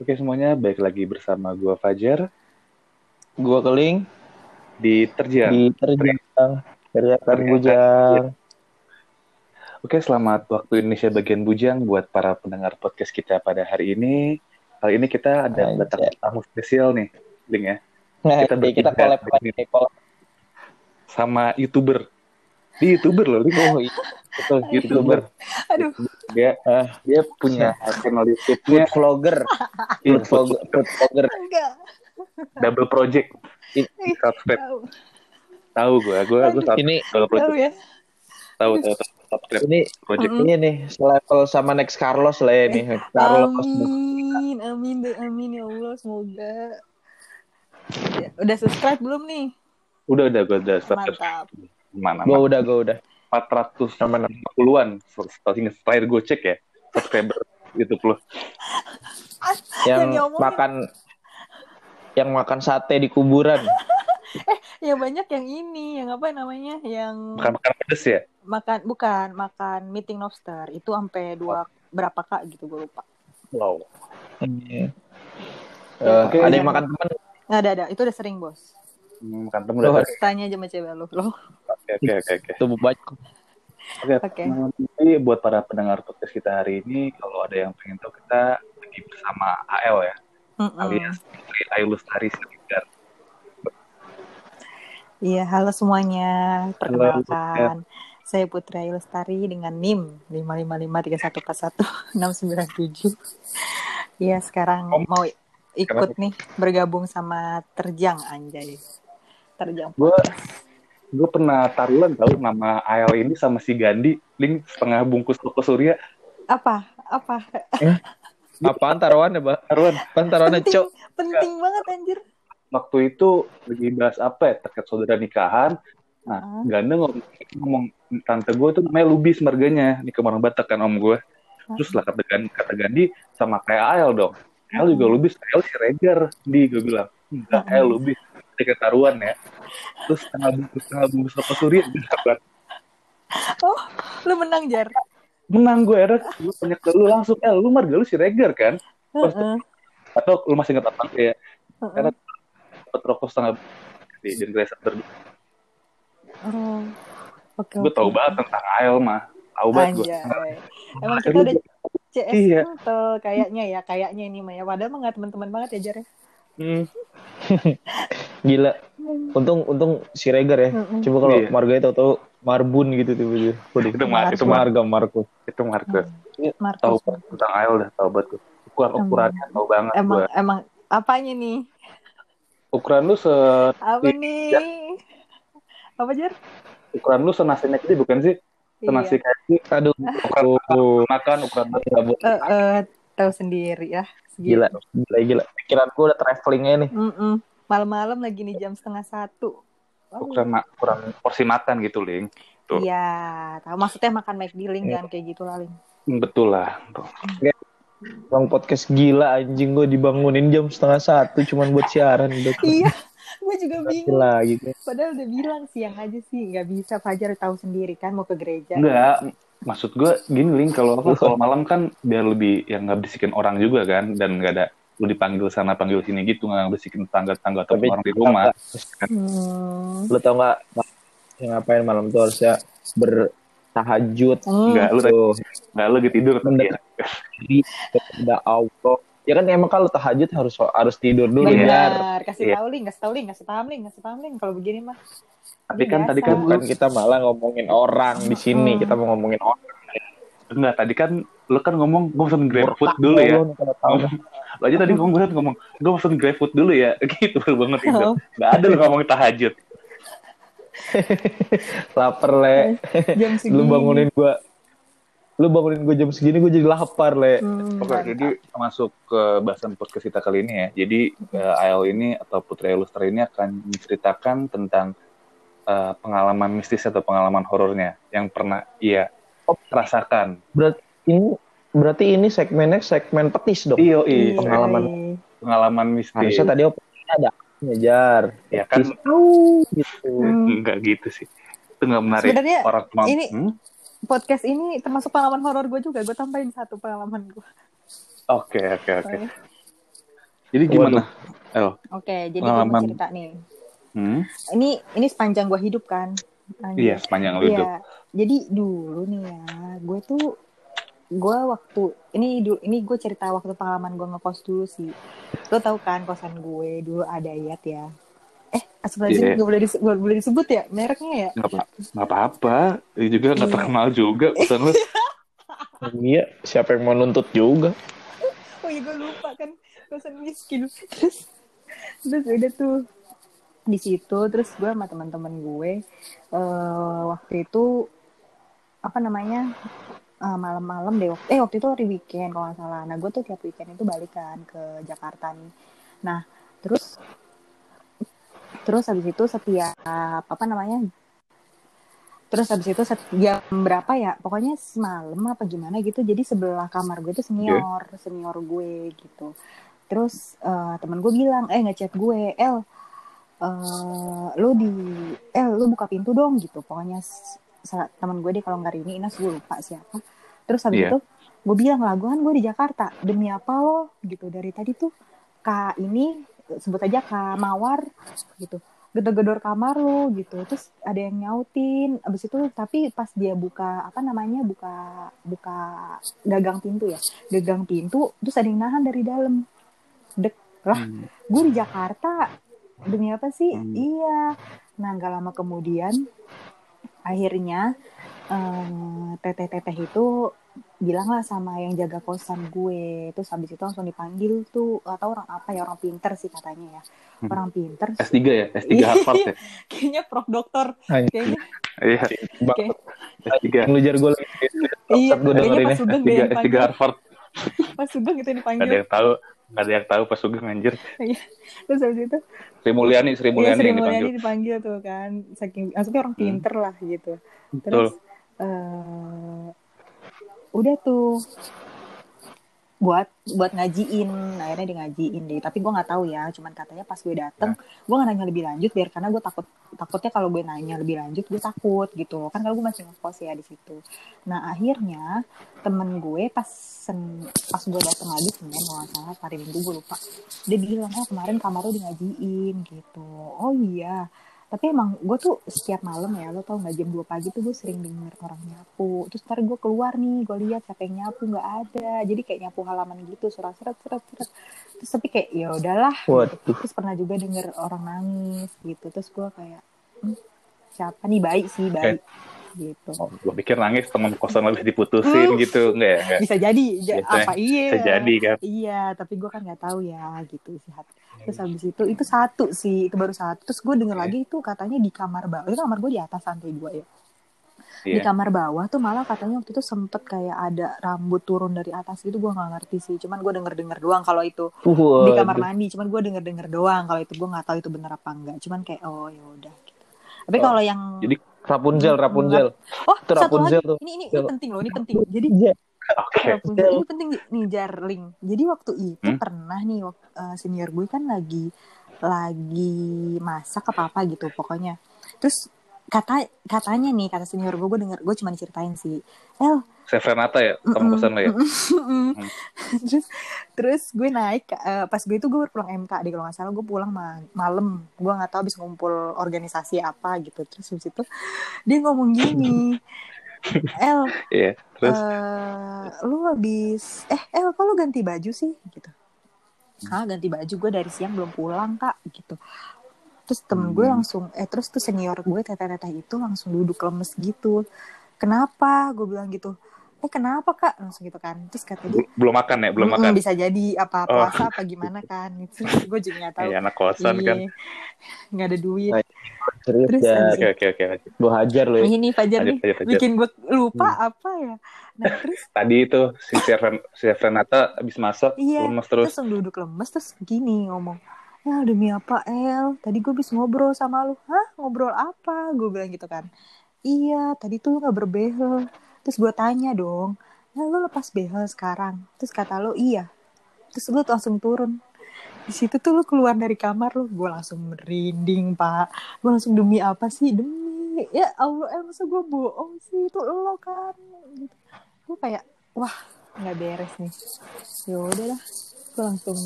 Oke semuanya, balik lagi bersama gua Fajar, gua Keling di Terjang. Oke, selamat waktu Indonesia bagian bujang buat para pendengar podcast kita pada hari ini. Kali ini kita ada tamu spesial nih, Link ya. Kita collab sama YouTuber. Di YouTuber loh, di betul YouTuber. Aduh. Dia punya channel YouTube-nya food vlogger. Double project. Subscribe. Tahu gue tahu. Subscribe. Ini project-nya nih selevel sama Next Carlos lah ya nih. Amin ya Allah, semoga. Udah subscribe belum nih? Udah gue udah subscribe. Mantap. Gue udah 450-an terakhir gue cek ya subscriber YouTube lo. Yang makan sate di kuburan. Ya banyak yang ini, yang apa namanya, yang makan pedes ya? Makan meeting lobster. Itu sampai berapa kak gitu, gue lupa. Wow. Okay, ada yang makan teman? Ada. Itu udah sering, Bos. Makan teman udah. Tanya aja sama cewek lo. Oke. Itu banyak. Oke. Jadi buat para pendengar podcast kita hari ini, kalau ada yang pengen tahu, kita lagi bersama AL ya. Alias Putri Ayu Lestari. Iya, halo semuanya. Perkenalkan, saya Putri Ayu Lestari dengan NIM 5553141 697. Iya, sekarang mau ikut nih bergabung sama Terjang, anjay. Terjang. Gue pernah taruhan tau nama AL ini sama si Gandhi, Link, setengah bungkus Loko Surya. Apa? Apaan taruhannya, Mbak? Taruhannya, Cok. Penting banget, anjir. Waktu itu lagi bahas apa ya, terkait saudara nikahan. Nah, Gandhi ngomong, tante gue tuh namanya Lubis marganya. Nikah orang Batak kan, om gue. Terus lah kata Gandhi, sama kayak AL dong. AL juga Lubis, AL si Regar. Di, gue bilang, enggak, AL Lubis. Ketaruan ya, terus tengah bungkus apa suri, sabar. Oh, lu menang Jar? Menang gue, Erik. Gue tanya ke lu langsung, lu marga lu si Regar kan? Atau lu masih ingat apa ya? Karena dapat rokok setengah di Indonesia berdua. Oke. Gue tahu banget tentang AL mah, tahu banget gue. Emang kita udah CS tuh kayaknya ini mah ya. Padahal mah nggak teman-teman banget ya Jar ya. Gila. Untung si Regar ya. Coba kalau marga itu atau Marbun gitu tuh. Itu marga Marco. Itu marga. Tahu tentang AL dah, tahu banget tuh. Ukurannya tahu banget. Emang apanya nih? Ukuran lu se apa nih? Jar. Apa Jar? Ukuran lu senasi kayak gitu bukan sih? Senasi kayak gitu. Aduh. Makan ukuran lu. Tahu sendiri ya. Gila. Pikiran gue udah travelingnya nih. Malam-malam lagi nih jam 12:30. Kurang porsi makan gitu, Ling. Iya, maksudnya makan McD, Ling. Jangan kayak gitu lah, Ling. Betul lah. Bang podcast gila anjing, gue dibangunin jam 12:30 cuman buat siaran. Iya, gue juga bingung. Gitu. Padahal udah bilang siang aja sih. Gak bisa, Fajar tahu sendiri kan mau ke gereja. Enggak. Maksud gue gini Link, kalau malam kan biar lebih yang nggak bisikin orang juga kan, dan nggak ada lu dipanggil sana panggil sini gitu, nggak bisikin tetangga atau orang di rumah. Lu tau nggak yang ngapain malam tuh harusnya bertahajud? Nggak lu gitu tidur tapi ada Allah ya kan, emang kalau tahajud harus tidur dulu. Benar. Kasih tau Link kalau begini mah. Tapi kan tadi kan bukan kita malah ngomongin orang di sini, kita mau ngomongin orang. Enggak, tadi kan lu kan ngomong gue pesen GrabFood dulu ya. Lu aja tadi ngomong gue pesen GrabFood dulu ya. Gitu banget itu. Enggak ada lu ngomongin tahajud. Laper, Le. Lu bangunin gue jam segini gue jadi lapar, Le. Oke, jadi masuk ke bahasan podcast kita kali ini ya. Jadi AL ini atau Putri Lestari ini akan menceritakan tentang pengalaman mistis atau pengalaman horornya yang pernah ia rasakan. Berarti ini segmen petis dong. Iya. Pengalaman mistis. Harusnya tadi ada ngejar. Ya kan. Gitu. Enggak gitu sih. Itu enggak menarik. Sebenarnya orang ini podcast ini termasuk pengalaman horor gue juga. Gue tambahin satu pengalaman gue. Oke. Jadi gimana, El? Oke, jadi gue mau cerita nih. Ini sepanjang gue hidup kan? Iya, sepanjang lu hidup. Jadi dulu nih ya, gue waktu ini gue cerita waktu pengalaman gue ngekos dulu sih. Lo tau kan kosan gue dulu ada Yat ya? Sebenarnya nggak boleh disebut ya mereknya ya? Nggak apa-apa, ini juga nggak terkenal juga kosan lu. Iya, siapa yang mau nuntut juga? Oh iya, gue lupa kan kosan miskin. Terus udah tuh di situ, terus gue sama teman-teman gue waktu itu malam-malam deh. Waktu itu hari weekend kalau nggak salah. Nah gue tuh tiap weekend itu balikan ke Jakarta nih. Nah terus habis itu jam berapa ya? Pokoknya semalam apa gimana gitu. Jadi sebelah kamar gue itu senior gue gitu. Terus teman gue bilang, ngechat gue, "El, lu buka pintu dong," gitu. Pokoknya teman gue deh kalau nggak Rini, Inas, gue lupa siapa. Terus habis itu gue bilang, "Lah, gue di Jakarta. Demi apa lo?" gitu. Dari tadi tuh Kak ini sebut aja Kak Mawar gitu. Gedor-gedor kamar lo gitu. Terus ada yang nyautin. Abis itu tapi pas dia buka buka gagang pintu ya. Gagang pintu terus ada yang nahan dari dalam. Dek lah, gue di Jakarta. Demi apa sih? Iya. Nah, gak lama kemudian akhirnya teteh itu bilanglah sama yang jaga kosan gue. Terus habis itu langsung dipanggil tuh, gak tau orang apa ya, orang pinter sih katanya ya. Orang pinter S3 ya? S3 Harvard ya? Kayaknya prof doktor. Kayaknya iya, S3 ngelujar gue lagi. Iya, kayaknya Pak Sugeng dia yang panggil. S3 Harvard. Pak Sugeng itu dipanggil. Gak ada yang tahu Pak Sugeng anjir. Terus habis itu Sri Mulyani yang dipanggil. Iya, dipanggil tuh kan. Saking, maksudnya orang pinter lah gitu. Terus udah tuh buat ngajiin, akhirnya dia ngajiin deh. Tapi gue nggak tahu ya, cuman katanya pas gue dateng gue nggak nanya lebih lanjut karena gue takutnya kalau gue nanya lebih lanjut gue takut gitu kan, kalau gue masih ngekos ya di situ. Nah akhirnya temen gue pas gue dateng lagi sebenarnya nggak salah hari Minggu, gue lupa, dia bilang, "Kemarin kamar lo di ngajiin," gitu. Oh iya, tapi emang gue tuh setiap malam ya, lo tau gak, jam 2 pagi tuh gue sering denger orang nyapu. Terus ntar gue keluar nih, gue lihat siapa yang nyapu, gak ada. Jadi kayak nyapu halaman gitu, suara seret. Terus tapi kayak ya udahlah gitu. Terus pernah juga denger orang nangis gitu. Terus gue kayak siapa nih, bayi gitu. Oh, gue pikir nangis teman kosan lebih diputusin gitu, enggak ya? Bisa jadi, apa iya? Bisa jadi kan? Iya, tapi gue kan nggak tahu ya gitu sih. Terus habis itu satu sih, itu baru satu. Terus gue denger lagi itu katanya di kamar bawah, itu kamar gue di atas lantai 2 ya. Yeah. Di kamar bawah tuh malah katanya waktu itu sempet kayak ada rambut turun dari atas gitu. Gue nggak ngerti sih, cuman gue denger doang kalau itu di kamar mandi. Cuman gue denger doang kalau itu, gue nggak tahu itu bener apa enggak. Cuman kayak oh ya udah. Gitu. Tapi kalau yang jadi Rapunzel. Oh, itu Rapunzel tuh. Ini penting loh, ini penting. Jadi Rapunzel ini penting nih, Jarling. Jadi waktu itu pernah nih senior gue kan lagi masak apa gitu pokoknya. Terus katanya nih, kata senior gue denger, gue cuma diceritain sih. Severnata ya, kamu kosan lo ya. Terus gue naik, pas gue itu gue baru pulang MK deh kalau nggak salah, gue pulang malam, gue nggak tahu habis ngumpul organisasi apa gitu. Terus habis itu dia ngomong gini, "El, lu habis kok lu ganti baju sih?" gitu. Ganti baju, gue dari siang belum pulang Kak gitu. Terus temen gue langsung terus tuh senior gue teteh-teteh itu langsung duduk lemes gitu. "Kenapa?" gue bilang gitu. "Kenapa Kak?" langsung gitu kan. Terus katanya belum makan ya, belum makan. Bisa jadi apa puasa apa gimana kan. Terus gue juga nggak tahu. Iya, anak kosan kan. Nggak ada duit. Terus oke. Gue hajar loh. Ini Fajar nih bikin gue lupa apa ya. Nah terus tadi itu si Renata abis masak lemes terus. Terus duduk lemes terus gini ngomong. "Ya demi apa El? Tadi gue habis ngobrol sama lu." "Hah? Ngobrol apa?" gue bilang gitu kan. "Iya, tadi tuh gak berbehel." Terus gue tanya dong, "Ya lu lepas behel sekarang?" Terus kata lu, "Iya." Terus lu langsung turun. Di situ tuh lu keluar dari kamar lu. Gue langsung merinding, Pak. Gue langsung demi apa sih? Demi, ya Allah, masa gue bohong sih? Itu lo kan. Gitu. Gue kayak, wah, gak beres nih. Yaudah lah. Gue langsung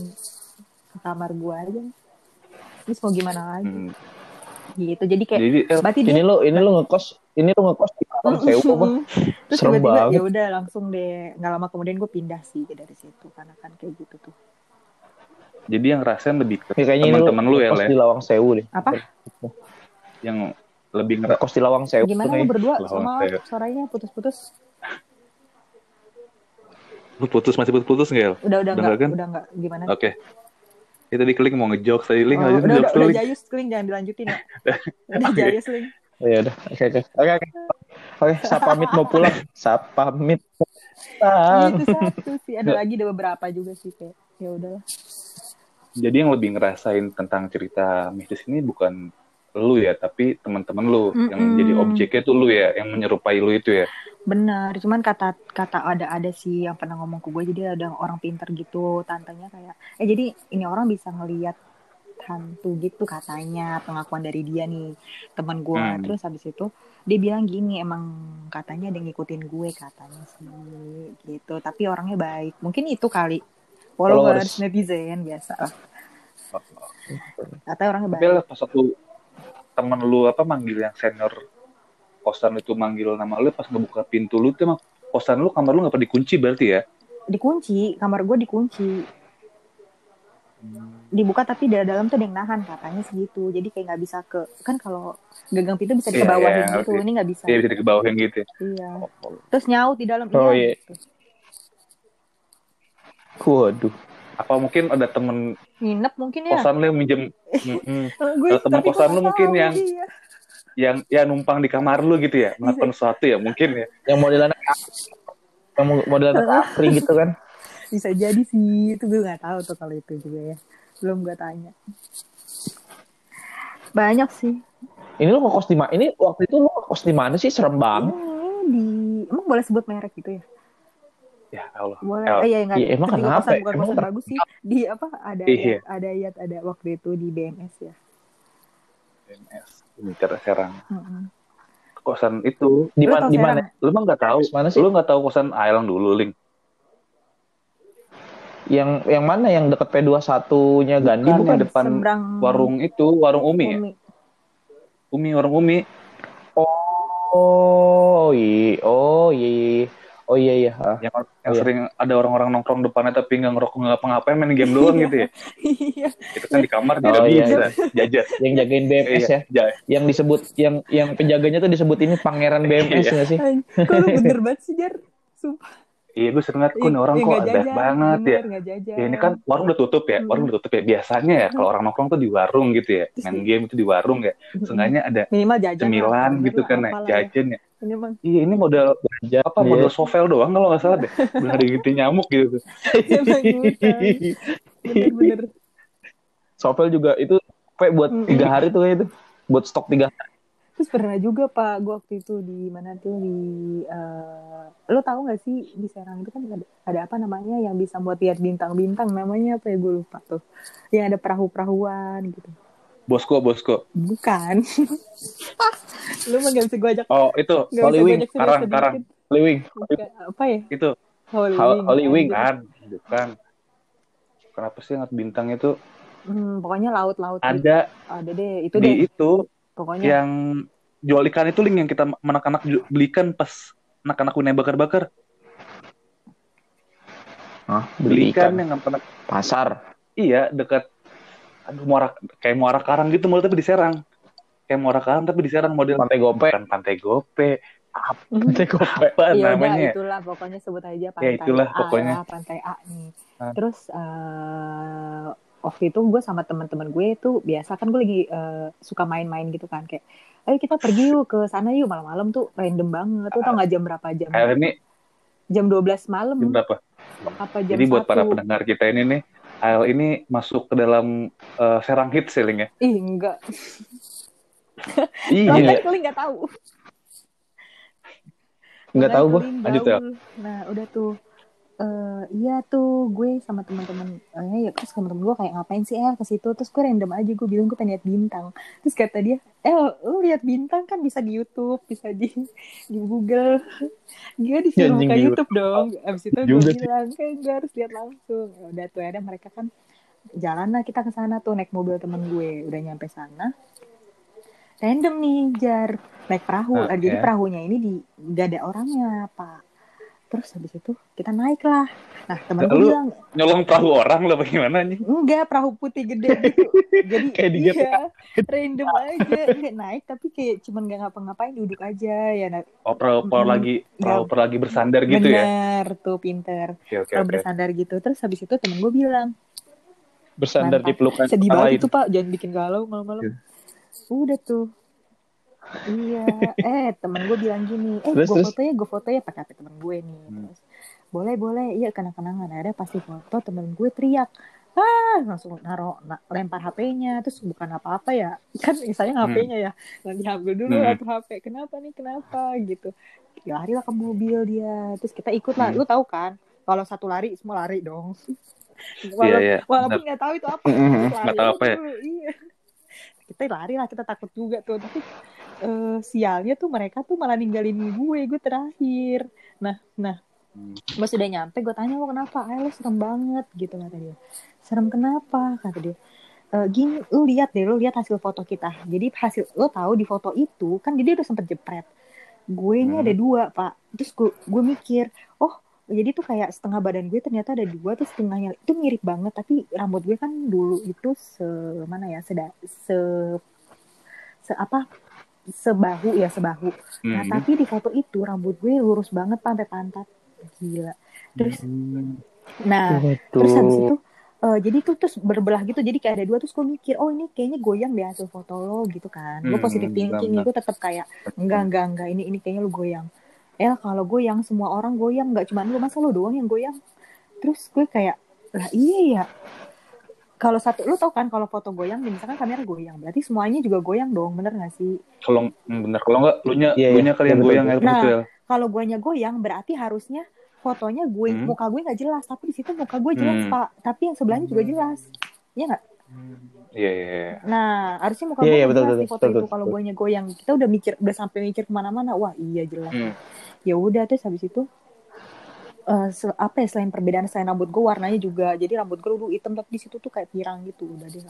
kamar gue aja. Terus mau gimana lagi? Gitu. Jadi kayak berarti ini lo ngekos di Kampung Sewu apa? Terus serem tiba-tiba banget. Ya udah langsung deh, nggak lama kemudian gue pindah sih dari situ karena kan kayak gitu tuh. Jadi yang rasain lebih ke teman-teman lu ya, ngekos di Lawang Sewu deh. Apa? Yang lebih ngekos di Lawang Sewu. Gimana lu berdua sama suaranya putus-putus? Lu putus, masih putus-putus nggak ya? Udah nggak. Gimana? Oke. Itu tadi Keling mau ngejokes tadi, Keling lanjutin jokes Keling. Udah jayus Keling, jangan dilanjutin ya. Udah jayus Keling. Oh, ya udah. Oke. Oke, sapamit mau pulang. Sapamit. Itu satu sih, ada lagi ada beberapa juga sih kayak. Ya udahlah. Jadi yang lebih ngerasain tentang cerita mistis ini bukan lu ya, tapi teman-teman lu yang jadi objeknya tuh lu ya, yang menyerupai lu itu ya. Benar, cuman kata ada sih yang pernah ngomong ke gue, jadi ada orang pinter gitu, tantenya kayak, jadi ini orang bisa ngelihat hantu gitu katanya, pengakuan dari dia nih, teman gue. Terus habis itu dia bilang gini, emang katanya ada ngikutin gue katanya sih gitu, tapi orangnya baik. Mungkin itu kali. Followers netizen biasa lah. Katanya orangnya baik. Tapi pas waktu temen lu manggil yang senior kosan itu manggil nama lu, pas ngebuka pintu lu tuh emang kosan lu, kamar lu nggak pernah dikunci berarti ya? Dikunci, kamar gue dikunci. Dibuka tapi dari dalam tuh ada yang nahan katanya segitu. Jadi kayak nggak bisa ke, kan kalau gagang pintu bisa dikebawahin gitu, ini nggak bisa. Iya, bisa dikebawahin gitu. Iya. Terus nyaut di dalam. Oh iya. Waduh. Apa mungkin ada temen nginep mungkin ya? Kosan lu minjem. Ada temen kosan lu mungkin yang numpang di kamar lu gitu ya, melakukan sesuatu ya mungkin ya. Yang modelan Afri gitu kan. Bisa jadi sih, itu gue nggak tahu tuh kalau itu juga ya, belum gue tanya. Banyak sih. Ini lu ngekos di mana? Ini waktu itu lu ngekos di mana sih? Serem banget. Emang boleh sebut merek gitu ya? Ya Allah. Emang kenapa? Bukan bagus sih. Di apa? Ada waktu itu di BMS ya. BMS, Nibras Serang. Kosan itu di mana? Lu mah nggak tahu. Lu nggak tahu kosan Ailang dulu, Ling. Yang mana yang dekat P21-nya Gandhi, bukan depan seberang... warung itu, warung Umi. Ya? Umi, warung Umi. Oh iya. Yang sering ada orang-orang nongkrong depannya tapi nggak ngerokok, nggak ngapa-ngapain, main game doang gitu ya. Iya. Itu kan di kamar dia bisa jajan. Yang jagain BMS ya. Yang disebut yang penjaganya tuh disebut ini pangeran BMS nggak sih? Kok lu bener banget sih, Jar? Sumpah. Iya, gue sering liat orang kok ada banget ya. Ini kan warung udah tutup ya, biasanya ya kalau orang nongkrong tuh di warung gitu ya, main game itu di warung ya. Seenggaknya ada cemilan gitu kan ya, jajan ya. Iya, ini modal modal sovel doang kalau nggak salah deh. Benar gitu nyamuk gitu. Bener. Sovel juga itu sampai buat 3 hari tuh itu, buat stok 3 hari. Terus pernah juga Pak, gue waktu itu di mana tuh di lo tahu nggak sih di Serang itu kan ada apa namanya yang bisa buat lihat bintang-bintang, namanya apa ya, gue lupa tuh, yang ada perahu-perahuan gitu. Bosko. Bukan. Lo mah nggak bisa gue ajak. Oh itu Holywing, karang Holywing. Apa ya? Itu Holywing kan, bukan. Kenapa sih ngat bintang itu? Pokoknya laut-laut. Ada deh itu deh. Itu. Pokoknya yang jual ikan itu, Link, yang kita anak-anak belikan pas anak-anak Unai bakar-bakar. Belikan yang anak-anak pasar. Iya, dekat Muara Karang gitu model, tapi di Serang. Kayak Muara Karang tapi di Serang model Pantai Gope. Pantai Gope. Pantai Gope apa namanya? Itulah pokoknya, sebut aja Pantai. Ya itulah pokoknya Pantai A nih. Terus waktu itu gue sama teman-teman gue itu biasa kan gue lagi suka main-main gitu kan, kayak ayo kita pergi yuk ke sana yuk, malam-malam tuh random banget tuh, tau nggak jam berapa jam? Ini jam 12 malam. Jam berapa? Apa jam? Jadi 1? Buat para pendengar kita ini nih, AL ini masuk ke dalam Serang hit selling ya? Ih enggak. Iya. Keling nggak tahu. Nggak tahu gue. Lanjut ya. Nah udah tuh. Iya tuh gue sama teman-teman, terus teman-teman gue kayak ngapain sih ke situ, terus gue random aja, gue bilang gue pengen lihat bintang, terus kata dia, lu lihat bintang kan bisa di YouTube, bisa di Google, dia disuruh buka YouTube dong, abis itu gue bilang kan gue harus lihat langsung, udah tuh ada mereka kan jalan lah kita ke sana tuh, naik mobil temen gue. Udah nyampe sana, random nih Jar, naik perahu. Okay. Jadi perahunya ini gak ada orangnya, Pak. Terus habis itu kita naik lah. Nah, temen gue bilang, nyolong perahu orang lah bagaimana nih? Enggak, perahu putih gede gitu. Jadi iya, random aja. Nggak naik, tapi kayak cuman gak ngapa-ngapain, duduk aja. Ya, oh, perahu lagi bersandar gitu ya? Bener, tuh pinter. Okay. Bersandar gitu. Terus habis itu temen gue bilang, bersandar di pelukan. Sedih banget itu, Pak. Jangan bikin galau malam-malam. Udah tuh. Iya. Temen gue bilang gini, gue fotonya pakai HP temen gue nih. Terus, boleh. Iya, kenang-kenangan. Ada pasti foto. Temen gue teriak, langsung lempar HP-nya. Terus bukan apa-apa ya, kan misalnya HP-nya ya, nanti ambil dulu atau HP. Kenapa gitu. Ya lari lah ke mobil dia. Terus kita ikut lah. Lu tahu kan, kalau satu lari semua lari dong. Walaupun nggak tahu itu apa, nggak tahu apa ya. Iya. Kita lari lah, kita takut juga tuh. Tapi sialnya tuh mereka tuh malah ninggalin gue terakhir. Nah, pas udah nyampe gue tanya, lo kenapa? Lo serem banget gitu, kata dia. Serem kenapa? Kata dia, gini, lo lihat hasil foto kita. Jadi lo tahu di foto itu kan, jadi udah sempet jepret. Gue ini ada dua, Pak. Terus gue mikir, jadi tuh kayak setengah badan gue ternyata ada dua, tuh setengahnya itu mirip banget. Tapi rambut gue kan dulu itu sebahu. Nah, tapi di foto itu rambut gue lurus banget sampai pantat. Gila. Terus terus habis itu jadi tuh terus berbelah gitu. Jadi kayak ada dua. Terus gue mikir, ini kayaknya goyang deh hasil foto lo gitu kan. Lo positive thinking, gue tetap kayak enggak, ini kayaknya lo goyang. Kalau goyang semua orang goyang, nggak cuma lu, masa lu doang yang goyang. Terus gue kayak, lah iya ya. Kalau satu, lu tau kan kalau foto goyang, misalkan kamera goyang, berarti semuanya juga goyang dong, bener nggak sih? Kalau bener, kalau nggak lu nya kalian goyang. Nah, kalau guanya goyang berarti harusnya fotonya gue, muka gue nggak jelas, tapi di situ muka gue jelas, Pak. Tapi yang sebelahnya juga jelas, ya nggak? Iya. Nah, harusnya muka gue di foto itu kalau guanya goyang. Kita udah sampai mikir kemana-mana. Wah, iya jelas. Ya udah, terus habis itu selain perbedaan selain rambut gue, warnanya juga. Jadi rambut gue dulu hitam, tapi di situ tuh kayak pirang gitu. Udah deh,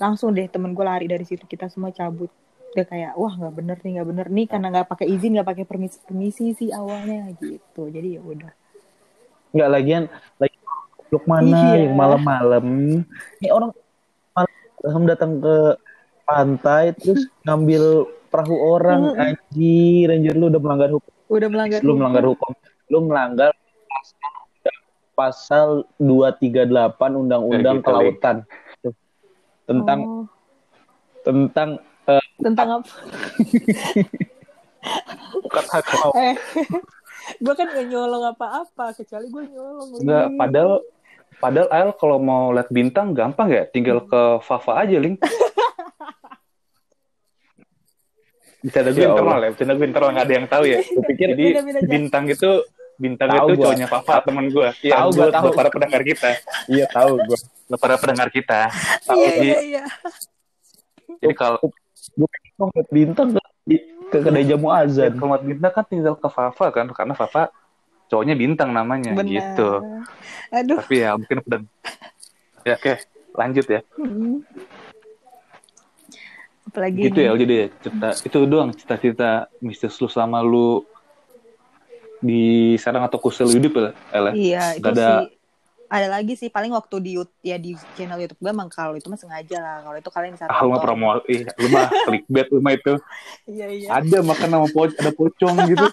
langsung deh temen gue lari dari situ. Kita semua cabut. Dia kayak, wah nggak bener nih, karena nggak pakai izin, nggak pakai permisi sih awalnya gitu. Jadi ya udah. Nggak lagian blok mana yang malam-malam. Ini orang malam datang ke pantai terus ngambil perahu orang. Anjir lu udah melanggar hukum. Lu melanggar pasal 238 Undang-Undang Kelautan. Tentang apa? Kata kau. Gue kan gak nyolong apa-apa, kecuali gue nyolong. Enggak, padahal Al kalau mau lihat bintang gampang ya, tinggal ke Fafa aja, Ling. Bercanda gue internal ya, nggak ada yang tahu ya. Jadi bintang itu cowoknya Fafa, teman gue. Iya, tahu para pendengar kita. Iya, tahu gue. Para pendengar kita. Iya. Jadi kalau gue mau lihat bintang ke kedai jamu Azan. Kalau bintang kan tinggal ke Fafa kan, karena Fafa cowoknya bintang namanya. Bener. Gitu. Aduh. Tapi ya mungkin udah. Ya oke, lanjut ya. Apalagi gitu ini. Ya, jadi cerita itu doang cita-cita mistis lu selama lu di Serang atau Kusel hidup ya. Iya, itu sih. Ada lagi sih paling waktu di channel YouTube gue emang kalau itu mah sengaja lah. Kalau itu kalian bisa tonton. Lu promo, lu mah clickbait lu mah itu. Iya. Ada makan sama ada pocong gitu.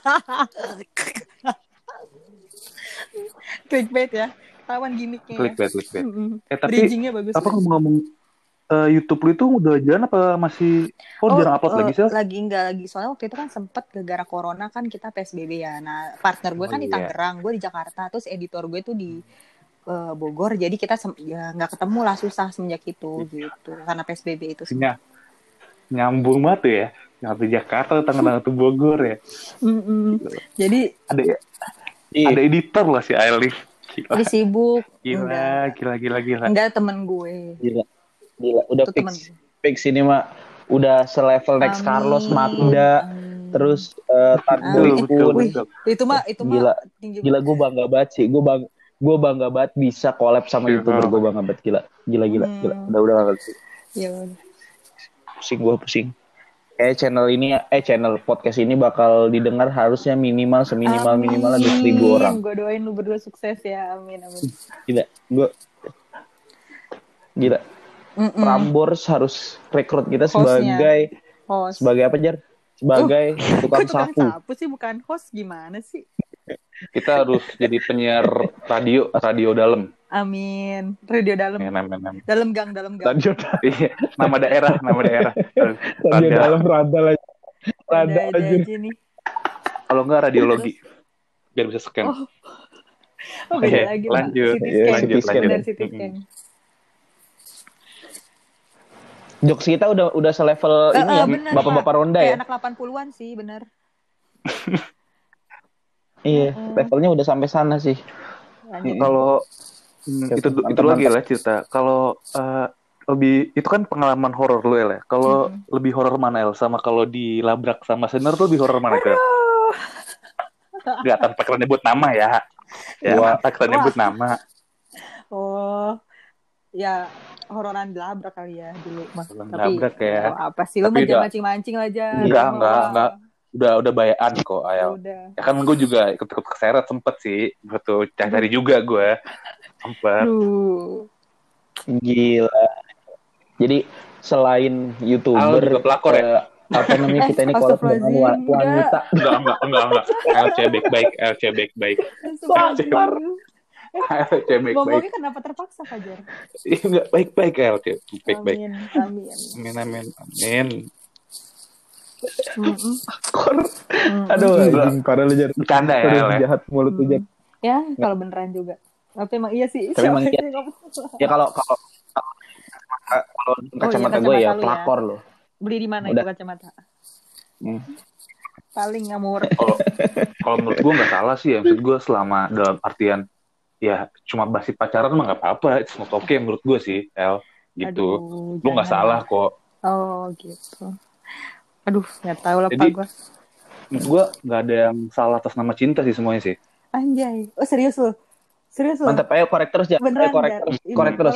Clickbait ya. Tawan gimmicknya. Clickbait. Tapi bridgingnya bagus. Apa ngomong YouTube lu itu udah jalan apa masih jarang upload lagi sih? Lagi enggak lagi. Soalnya waktu itu kan sempet gara-gara corona kan kita PSBB ya. Nah, partner gue kan di Tangerang, gue di Jakarta, terus editor gue tuh di Bogor, jadi kita nggak ketemu lah, susah semenjak itu gitu karena PSBB itu. Nyambung banget tuh ya, nyambung Jakarta, Tangerang tuh Bogor ya. Gitu. Jadi ada editor lah si Aili. Jadi sibuk. Gila. Enggak, temen gue. Gila. Udah fix ini mah udah selevel next Carlos Magda. Terus Tandu. Itu mah tinggi. Gila, gue bangga banget sih. gue bangga banget bisa collab sama YouTuber, gue bangga banget, gila. Udah gak sih. Iya. Pusing. Channel podcast ini bakal didengar harusnya minimal 1.000 orang. Gue doain lu berdua sukses ya, amin. Gila. Prambors harus rekrut kita sebagai host. Sebagai apa, Jar? Sebagai tukang sapu sih, bukan host, gimana sih? Kita harus jadi penyiar radio dalam. Amin. Radio dalam. Ya, nama. Dalam gang. Iya. Nama daerah. Radio dalam rada aja. Kalau enggak radiologi. Biar bisa scan. Oke, lagi lanjut. Jokes kita udah selevel ini ya, bener, bapak-bapak ronda ya. Kayak anak 80-an sih, benar. Iya, levelnya udah sampai sana sih. Kalau itu lagi lah cerita. Kalau lebih itu kan pengalaman horor lu ya. Kalau lebih horor mana El? Sama kalau dilabrak sama senior tuh lebih horor mana El? Enggak, tanpa kita nyebut nama ya. Ya, tanpa kita nyebut nama. Oh. Ya, hororan dilabrak kali ya dulu. Dilabrak ya. Apa sih lu mancing-mancing aja? Enggak. Udah bayaan kok, Ayel. Ya kan gue juga ikut keseret sempet sih. Betul, cari juga gue. Sempet. Gila. Jadi selain YouTuber juga pelakor ya? Apa namanya, kita ini kolab dengan wanita. Enggak. LC baik. LC baik. Ngomongnya kenapa terpaksa, Fajar? Enggak, baik-baik LC. Baik-baik. Amin. Aduh, parah lu, Jar. Bercanda ya, Leh. Jahat mulut lu, Jar. Ya, kalau beneran juga. Tapi emang iya sih. Tapi emang iya. Ya kalau kacamata gue ya pelakor lo. Beli di mana itu kacamata? Paling ngamur. Kalau menurut gue nggak salah sih ya. Maksud gue selama dalam artian ya cuma basi pacaran mah nggak apa-apa. It's not okay menurut gue sih, El. Gitu. Lu nggak salah kok. Oh gitu. Aduh, nggak tahu lah pak gue. Menurut gue nggak ada yang salah atas nama cinta sih semuanya sih. Anjay, oh serius lo? Mantap, ayo korek terus ya. Beneran.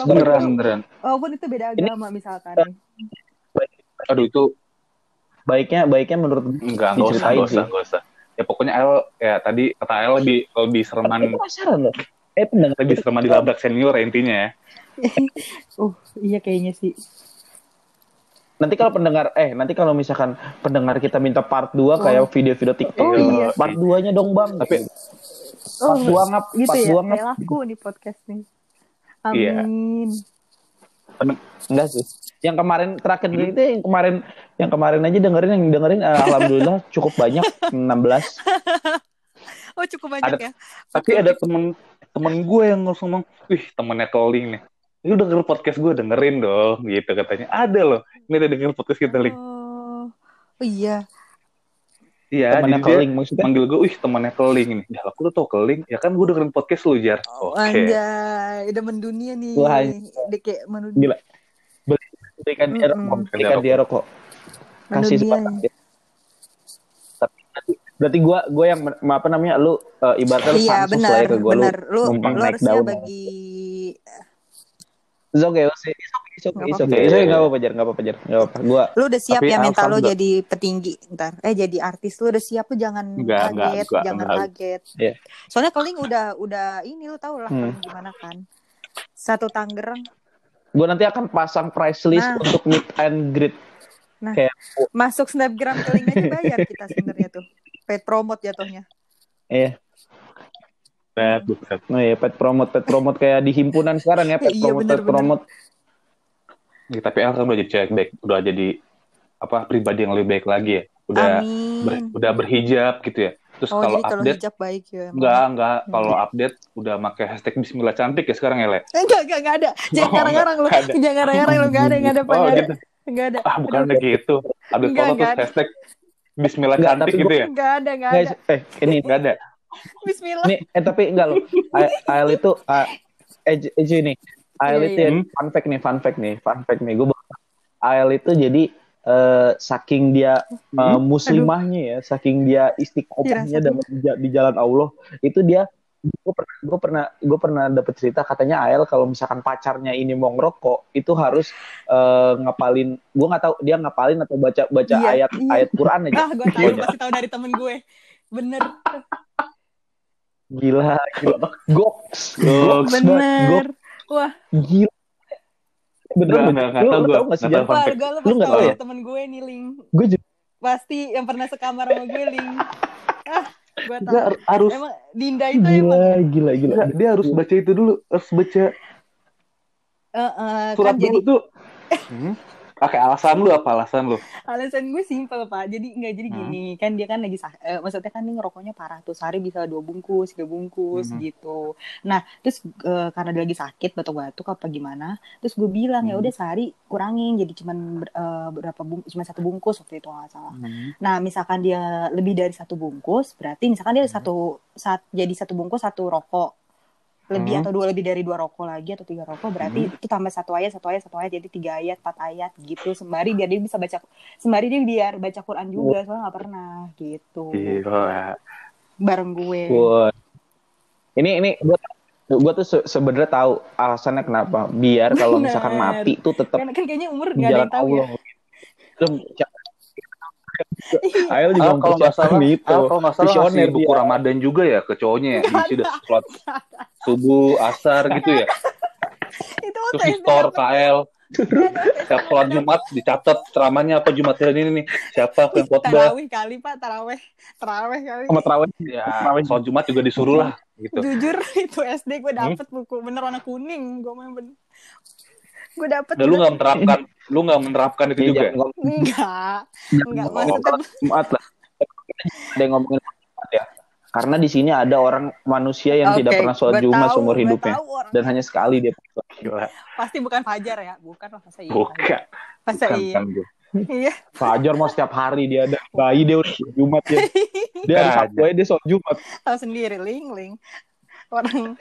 Beneran. Walaupun itu beda agama misalkan. Aduh itu baiknya menurut nggak usah. Ya pokoknya El ya tadi kata El lebih sereman. Itu pasaran loh. Lebih sereman dilabrak senior intinya ya. Iya kayaknya sih. Nanti kalau misalkan pendengar kita minta part 2 kayak video-video TikTok. Iya. Part 2-nya dong, Bang. Tapi part 2 ngap gitu part ya. Kayak laku di podcast nih. Amin. Iya. Enggak sih. Yang kemarin terakhir itu yang kemarin aja dengerin alhamdulillah cukup banyak 16. Oh, cukup banyak ya. Tapi ada temen gue yang ngomong, "Wih, temennya Keling nih. Lu denger podcast gue, dengerin dong," gitu katanya. Ada loh, ini ada denger podcast kita, Ling. Oh iya, temennya Keling maksudnya. Manggil gue, "Wih, temennya Keling ini." Ya, aku tuh tau Keling, ya kan gue dengerin podcast lu, Jar. Oke. Anjay, udah mendunia nih. Udah kayak mendunia. Gila. Belikan dia rokok. Kasih sepakat. Berarti gue yang, apa namanya, lu ibaratnya lu pansus lah ya ke gue. Iya, bener. Lu harusnya bagi... It's okay. Enggak apa-apa, Jar. Lu udah siap tapi ya mental lu jadi petinggi ntar. Jadi artis lu udah siap, lu jangan kaget. Yeah. Soalnya Keling udah ini lu tau lah gimana kan. Satu Tangerang. Gua nanti akan pasang price list untuk meet and greet. Kayak masuk Snapgram Keling aja bayar kita sebenarnya tuh. Paid promote jatuhnya. Iya. Yeah. Pet promote kayak di himpunan sekarang ya, pet promote. Ya, tapi El kan udah jadi cewek baik, udah jadi apa pribadi yang lebih baik lagi ya. Udah berhijab gitu ya. Terus kalau update hijab baik ya. Enggak. Kalau update udah pakai hashtag Bismillah cantik ya sekarang ya, Le. Enggak ada. Jangan ngarang-ngarang lu enggak ada. Ah, bukan gitu. Update kalau tuh hashtag Bismillah cantik gitu ya. Enggak ada. Ini enggak ada. Bismillah. Nih, tapi enggak loh. Ael itu ini. Ael itu fun fact nih. Gue bakal Ael itu jadi saking dia muslimahnya ya, saking dia istiqomahnya di jalan Allah, itu dia gue pernah dapet cerita katanya AL kalau misalkan pacarnya ini mau ngerokok itu harus ngapalin, gue nggak tahu dia ngapalin atau baca ayat Quran aja. Ah, gue tahu, pasti tahu dari temen gue, bener. Gila, goks bener, wah, gila. Beneran, nggak tahu ya temen gue nih Ling, gue juga pasti yang pernah sekamar sama gue Ling. Gue tahu. Harus, emang Dinda itu gila. Dia harus baca itu dulu, harus baca surat kan dulu jadi... tuh. Oke, alasan lu apa alasan lu? Alasan gue simpel Pak, jadi gini kan dia kan lagi maksudnya kan nih ngerokoknya parah tuh sehari bisa 2 bungkus 3 bungkus gitu. Nah terus karena dia lagi sakit batuk-batuk apa gimana, terus gue bilang ya udah sehari kurangin jadi cuman berapa bungkus, cuma 1 bungkus waktu itu nggak salah. Nah misalkan dia lebih dari 1 bungkus berarti misalkan dia jadi 1 bungkus 1 rokok. Lebih atau 2 rokok lagi atau 3 rokok berarti itu tambah 1 ayat jadi 3 ayat 4 ayat gitu sembari biar dia bisa baca, sembari dia biar baca Quran juga soalnya nggak pernah gitu. Iya. Bareng gue. Wow. Ini gue tuh sebenarnya tahu alasannya kenapa, biar kalau misalkan mati tuh tetap. Kan kayaknya umur nggak ada yang tahu Allah. Ya. Ayo juga kalau nggak salah itu. Kalau nggak salah ngasih buku Ramadan juga ya ke cowoknya. Gak ya. Sudah subuh, asar gitu ya. Itu terus di store KL. Setiap sholat Jumat dicatat ceramahnya apa Jumat hari ini nih. Siapa yang khotbah? Tarawih kali Pak, tarawih kali. Sama tarawih. Ya, sholat Jumat juga disuruh lah. Gitu. Jujur itu SD gue dapet buku bener warna kuning. Gue main bener. Gue dapet. Udah, lu nggak menerapkan itu juga? Enggak. Maaf lah. Ada yang ngomongin ya. Karena di sini ada orang manusia yang tidak pernah sholat Jumat seumur hidupnya dan hanya sekali dia sholat. Pasti bukan Fajar ya, bukan lah saya. Bukan. Pasti iya. Iya. Fajar mau setiap hari dia ada bayi dia udah Jumat ya. Dia harus bayi dia sholat Jumat. Tahu sendiri Ling. Orang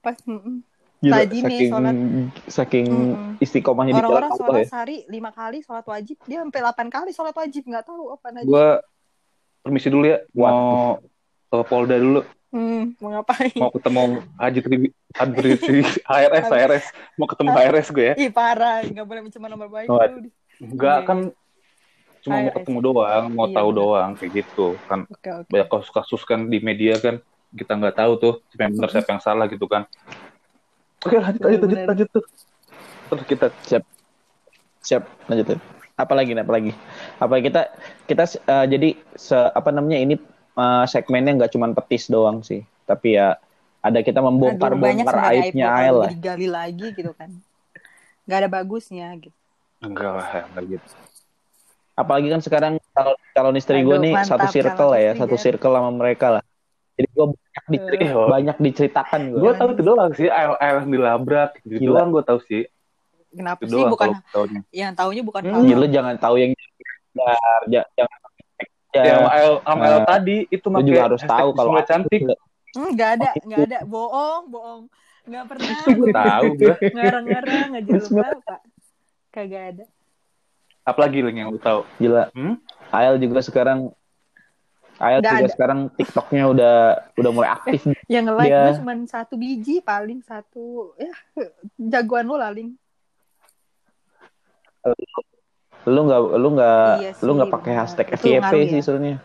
pas gila, saking istiqomahnya di jalan Allah ya. Sehari 5 kali sholat wajib, dia sampai 8 kali sholat wajib, nggak tahu apa aja. Gua permisi dulu ya, mau ke Polda dulu. Mau ngapain? Mau ketemu HRS, mau ketemu HRS gue ya. Ih parah, nggak boleh cuma nomor baik dulu. Enggak kan, cuma mau ketemu doang, mau tahu doang kayak gitu kan. Banyak kasus-kasus kan di media kan, kita nggak tahu tuh siapa yang benar siapa yang salah gitu kan. Oke, lanjut tuh. Terus kita siap lanjut. Apalagi kita jadi segmennya nggak cuma petis doang sih, tapi ya ada kita membongkar aibnya Ael lah. Digali lagi gitu kan, nggak ada bagusnya gitu. Enggak lah, enggak gitu. Apalagi kan sekarang calon istri gue nih mantap, satu circle sama mereka lah. Jadi gue banyak diceritakan gue tahu itu doang sih, air dilabrak gitu doang gue tahu sih. Kenapa sih bukan yang taunya bukan lu jangan tahu yang air tadi itu mah juga harus tahu kalau cantik enggak ada bohong enggak pernah gue tahu gue ngarang-ngarang aja lupa Pak kagak ada. Apalagi yang lu tahu gila air juga sekarang sekarang TikToknya udah mulai aktif. Yang nge-like gue cuma 1 biji paling 1. Ya, jagoan lo lah, Ling. Lu enggak pakai hashtag FYP sih sebenarnya.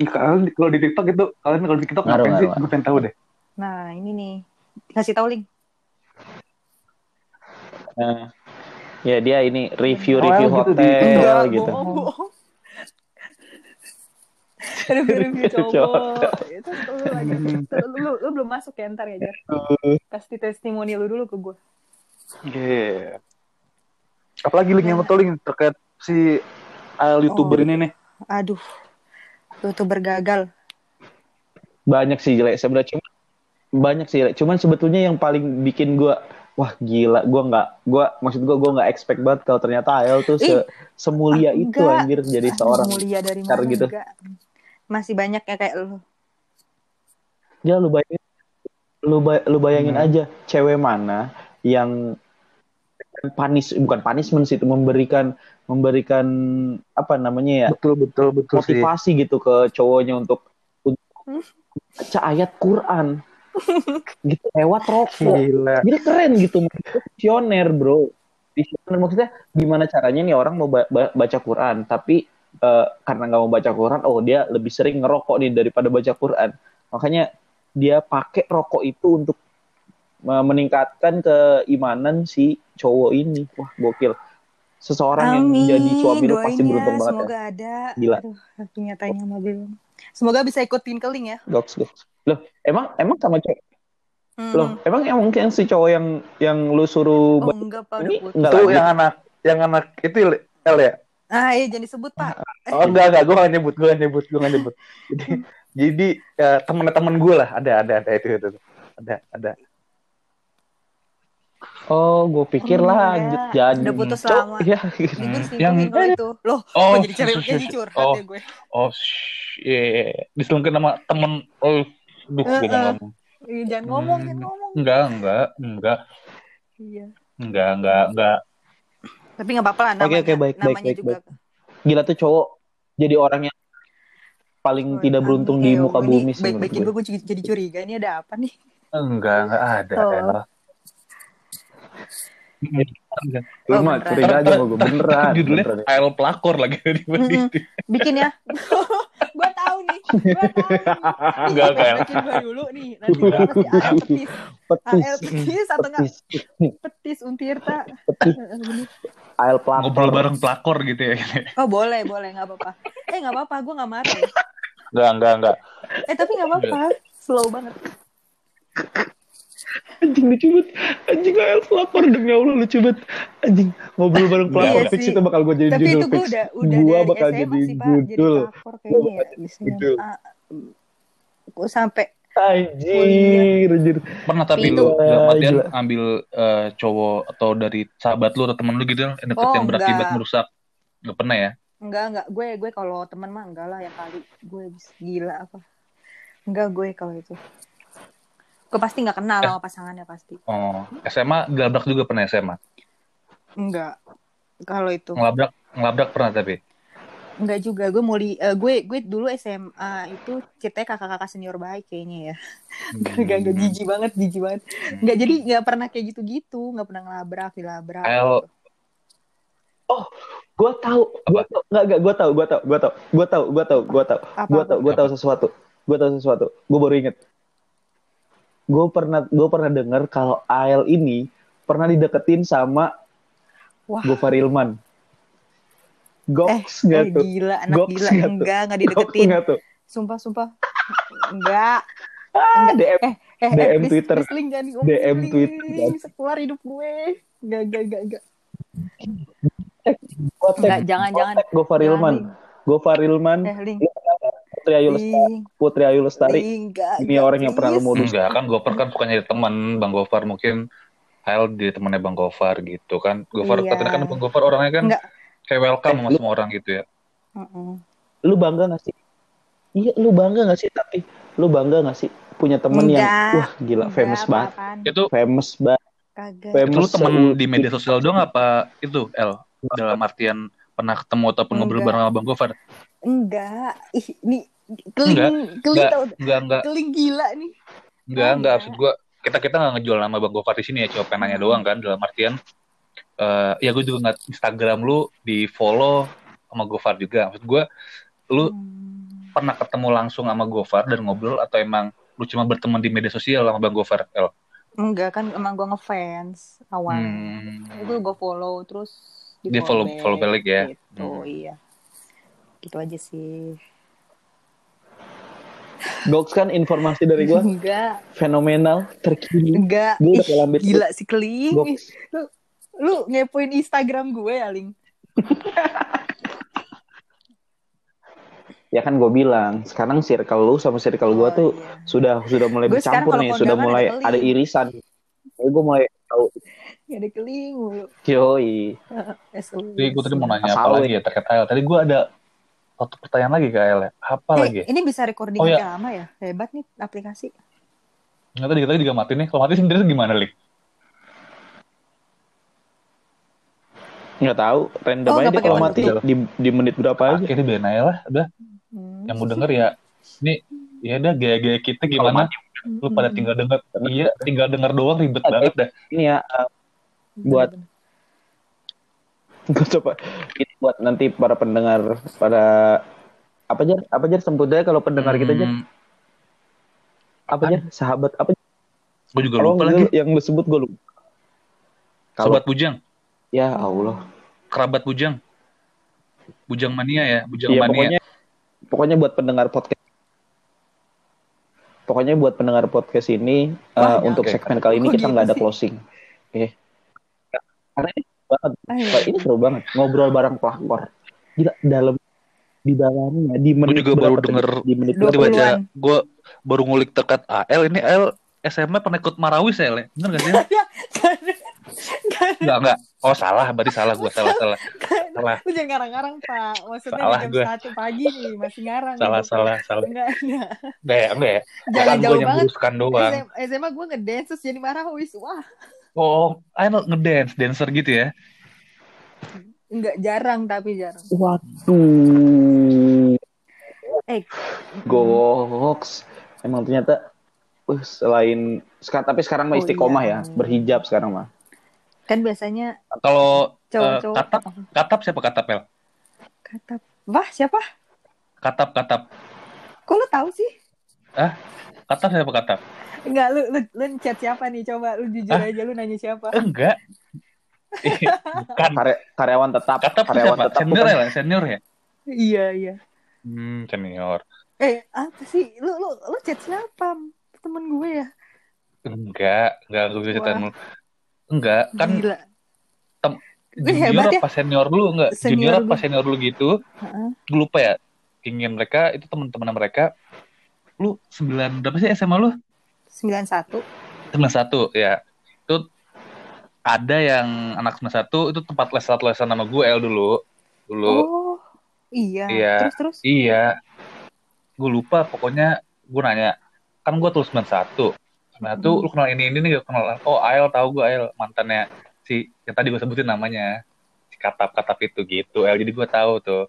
Ya, kalau di TikTok itu, ngapain sih? Gue pengen tahu deh. Nah, ini nih. Kasih tahu, Ling. Nah, ya dia ini review hotel gitu. Bohong. Review cowok itu lu belum masuk ya ntar ya Jar pasti testimoni lu dulu ke gue. Apalagi link yang betul terkait si youtuber ini nih. Aduh, youtuber gagal banyak sih jelek cuman sebetulnya yang paling bikin gue wah gila, gue nggak expect banget kalau ternyata Ael tuh semulia itu anjir jadi seorang mulia dari mana gitu. Masih banyak ya kayak lu. Ya lu bayangin aja cewek mana yang punishment sih itu memberikan apa namanya ya? Betul motivasi sih. Gitu ke cowoknya untuk baca ayat Quran gitu lewat rokok. Jadi keren gitu, visioner bro. Visioner maksudnya gimana caranya nih orang mau baca Quran, tapi karena nggak mau baca Quran, oh dia lebih sering ngerokok nih daripada baca Quran. Makanya dia pakai rokok itu untuk meningkatkan keimanan si cowok ini. Wah gokil. Seseorang Amin. Yang jadi suami lu pasti beruntung banget. Semoga ya. Ada. Gila. Aduh, nyatanya mobil. Semoga bisa ikutin Keling ya. Goks. Loh, emang sama cewek. Loh, emang yang mungkin si cowok yang lu suruh enggak, Pak, ini enggak itu lagi. yang anak itu L ya? Ah, iya jangan disebut, Pak. Oh, enggak gue enggak nyebut. Jadi ya, teman-teman gue lah, ada itu. Ada. Oh, gue pikir lanjut jadi. Udah putus lama. Iya, gitu. Yang itu. Loh, oh, jadi ceritanya curhat ya gue. Oh, iya. Diselengkin sama temen. Oh, duh, gue ngomong. Jangan ngomong. Enggak. Iya. Enggak. Tapi enggak apa-apa lah namanya. Oke, baik. Juga... Gila tuh cowok jadi orang yang paling tidak beruntung di muka bumi sih. Baik-baikin gue jadi curiga. Ini ada apa nih? Enggak ada. Oh. Lu mah curiga aja sama gue beneran. Judulnya file pelakor lagi di bikin ya. Gue tahu nih. Enggak. Bikin gue dulu nih. Nanti gue kasih AL petis atau enggak? Petis Untirta. AL pelakor. Ngobrol bareng pelakor gitu ya. Oh, boleh, enggak apa-apa. Enggak apa-apa, gue enggak marah. Enggak. Tapi enggak apa-apa. Slow banget. Anjing lucu banget. Anjing Elf lapor demi Allah lucu banget. Anjing ngobrol bareng pelakor fix itu bakal gue jadi judul fix. Gue bakal jadi judul. Gue sampai anjir. Pernah tapi lu dalam ambil cowok atau dari sahabat lu atau teman lu gitu yang deket yang berakibat merusak? Enggak pernah ya? Enggak. Gue kalau teman mah enggak lah ya kali. Gue gila apa? Enggak gue kalau itu. Gue pasti nggak kenal sama pasangannya pasti. Oh, SMA gelabrak juga pernah SMA? Enggak, kalau itu. Ngelabrak pernah tapi? Enggak juga, gue dulu SMA itu ceritanya kakak-kakak senior baik kayaknya ya. Gak jijik banget. Enggak, jadi nggak pernah kayak gitu, nggak pernah dilabrak. Gitu. Oh, gue tahu sesuatu. Gue baru inget. Gue pernah dengar kalau AL ini pernah dideketin sama Gofar Hilman. Goks enggak tuh. Gila, anak Goks gila. Enggak dideketin. Sumpah. Enggak. DM Twitter. DM Twitter. Keluar hidup gue. Enggak. Enggak, jangan. Gofar Hilman. Putri Ayu Lestari. Ini orang yang pernah lu modus. Enggak kan, Gofar kan suka nyari teman Bang Gofar, mungkin Hal di temannya Bang Gofar gitu kan. Gofar katanya kan Bang Gofar orangnya kan kayak welcome sama semua orang gitu ya. Lu bangga enggak sih? Iya, lu bangga enggak sih punya teman yang wah gila famous banget. Itu famous banget. Famous teman di media sosial doang apa itu L dalam artian pernah ketemu ataupun ngobrol bareng sama Bang Gofar? Enggak. Ih, ini Keling gila nih. Enggak, maksud gue kita nggak ngejual nama Bang Gofar di sini ya, cuma penanya doang kan, dalam artian ya gue juga nggak Instagram lu di follow sama Gofar juga, maksud gue lu pernah ketemu langsung sama Gofar dan ngobrol atau emang lu cuma berteman di media sosial sama Bang Gofar? Enggak kan, emang gue ngefans awal, itu gue follow terus dia follow balik ya. Gitu, iya. Gitu aja sih. Goks kan informasi dari gue. Enggak. Fenomenal, terkini. Enggak. Gila si Keling. Lu ngepoin Instagram gue ya, Ling. Ya kan gue bilang, sekarang circle lu sama circle gue tuh sudah mulai gua bercampur nih, sudah mulai ada irisan. Jadi gue mulai tahu. Gak ada Keling. Yoi. Jadi gue tadi mau nanya apa lagi ya terkait AL. Tadi gue ada satu pertanyaan lagi ke AL ya. Apa lagi? Ini bisa recording lama ya? Hebat nih aplikasi. Nggak tahu dikit-dikit juga mati nih. Kalau mati sendiri gimana, Lik? Nggak tahu. Random aja deh kalau mati. Di menit berapa aja. Akhirnya biarin aja lah. Udah. Yang mau denger ya. Ini Ya udah gaya-gaya kita gimana? Lu pada tinggal denger. Iya, tinggal denger doang ribet banget dah. Ini ya buat gue coba ini buat nanti para pendengar, para apa aja sebutnya kalau pendengar kita aja. Apa aja? Sahabat apa? Gue juga lupa lagi. Yang lu sebut gue lupa. Sobat Bujang. Ya Allah. Kerabat Bujang. Bujang mania ya, Bujang ya, mania. Pokoknya buat pendengar podcast. Pokoknya buat pendengar podcast ini untuk segmen kali ini kita nggak ada closing. Oke. Karena ini banget. Ini seru banget ngobrol bareng pelakor. Gila dalam di dalamnya di menit. Gue juga baru denger gue baca. Gue baru ngulik terkat AL ini AL SMA pernah ikut Marawis ya, Le? Bener gak sih? Enggak. Oh salah, berarti salah gue. Salah. Lu jangan ngarang-ngarang, Pak. Maksudnya salah jam 1 pagi nih, masih ngarang. Salah. Enggak. Enggak ya? Jangan jauh banget. Meluruskan doang. SMA gue ngedance terus jadi Marawis, wah. Oh, Arnold dancer gitu ya? Enggak, jarang. Waduh. Goks. Emang ternyata... selain tapi sekarang mah istiqomah ya, berhijab sekarang mah. Kan biasanya kalau Katap siapa Katap El? Katap. Wah, siapa? Katap. Kok lu tahu sih? Katap siapa Katap? Enggak, lu chat siapa nih? Coba lu jujur aja, lu nanya siapa? Enggak. Bukan karyawan tetap. Katap karyawan siapa? Tetap. Senior ya? Iya. Senior. Apa sih? Lu chat siapa? Temen gue ya? Enggak gue bisa ceritain dulu. Enggak, kan junior apa senior dulu enggak? Junior apa senior dulu gitu. Gue lupa ya. Ingin mereka, itu teman-teman mereka. Lu 9, berapa sih SMA lu? 91. 91, ya. Itu ada yang anak 91, itu tempat les-lesan sama gue El dulu. Oh, iya. Terus? Iya. Gue lupa, pokoknya gue nanya. Kan gue tulis 91. Lu kenal ini gak kenal. Oh, Ael tahu gue Ael mantannya si yang tadi gue sebutin namanya. Si Katap itu gitu. El jadi gue tahu tuh.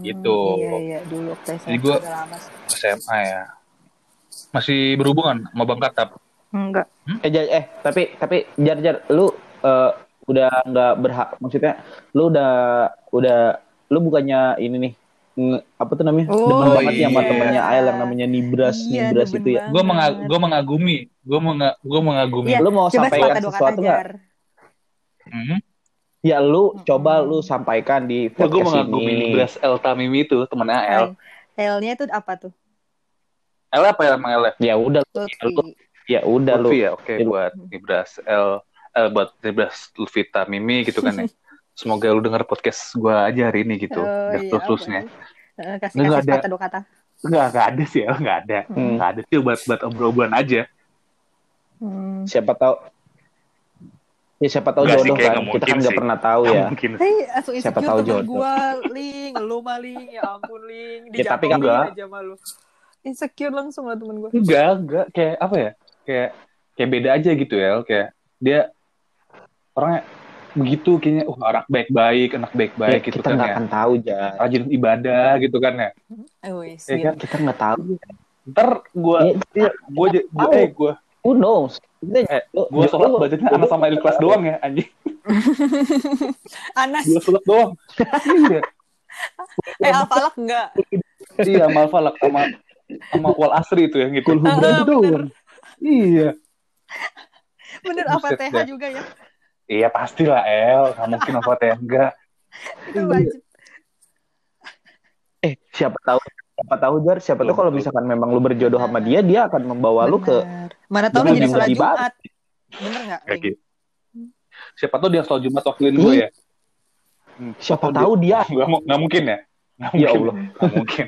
Gitu. Iya dulu SMA. Jadi gue SMA ya. Masih berhubungan sama Bang Katap? Enggak. Tapi jar lu udah enggak berhak. Maksudnya lu udah lu bukannya ini nih apa tuh namanya? Demen banget ya sama temennya Ael yang namanya Nibras itu ya. Gue mengagumi. Ya, lu mau sampaikan sesuatu enggak? Ya lu coba lu sampaikan di podcast ini. Gue mengagumi Nibras Elfita Mimi itu temennya Ael. Aelnya itu apa tuh? Ael apa yang emang Ael? Ya udah lu. Ya oke buat Nibras buat Nibras Elfita Mimi gitu kan ya. Semoga lu denger podcast gue aja hari ini gitu. Terusnya. Kasih kata-kata. Enggak ada sih ya. Enggak ada. Enggak ada sih buat obrolan aja. Siapa tahu. Ya siapa tahu jodoh sih, kan. Kita kan enggak pernah tahu ya. Siapa tahu jodoh. Gue Ling, lu maling. Ya ampun Ling. Ya tapi kan enggak. Insecure langsung lah temen gue. Enggak. Kayak apa ya? Kayak beda aja gitu ya. Kayak dia orangnya begitu kayaknya anak baik-baik ya, gitu kita kan nggak ya. Akan tahu aja rajin ibadah gitu kan ya. Ya kan kita nggak tahu ntar gue who knows gue sholat bacanya anak sama ikhlas doang ya anjing. Anas gue sholat doang. Al-Falak enggak? Iya Al-Falak sama Wal Asri itu ya gitu. Iya bener apa TH juga ya. Iya pastilah El, nggak mungkin apa enggak. Siapa tahu Jar, siapa tahu kalau misalkan memang lu berjodoh sama dia akan membawa lu ke mana tahu jadi sholat Jumat. Bener nggak? Gitu. Siapa tahu dia sholat Jumat waktuin gue ya. Siapa tahu dia? Nggak mungkin ya? Ya Allah, nggak mungkin.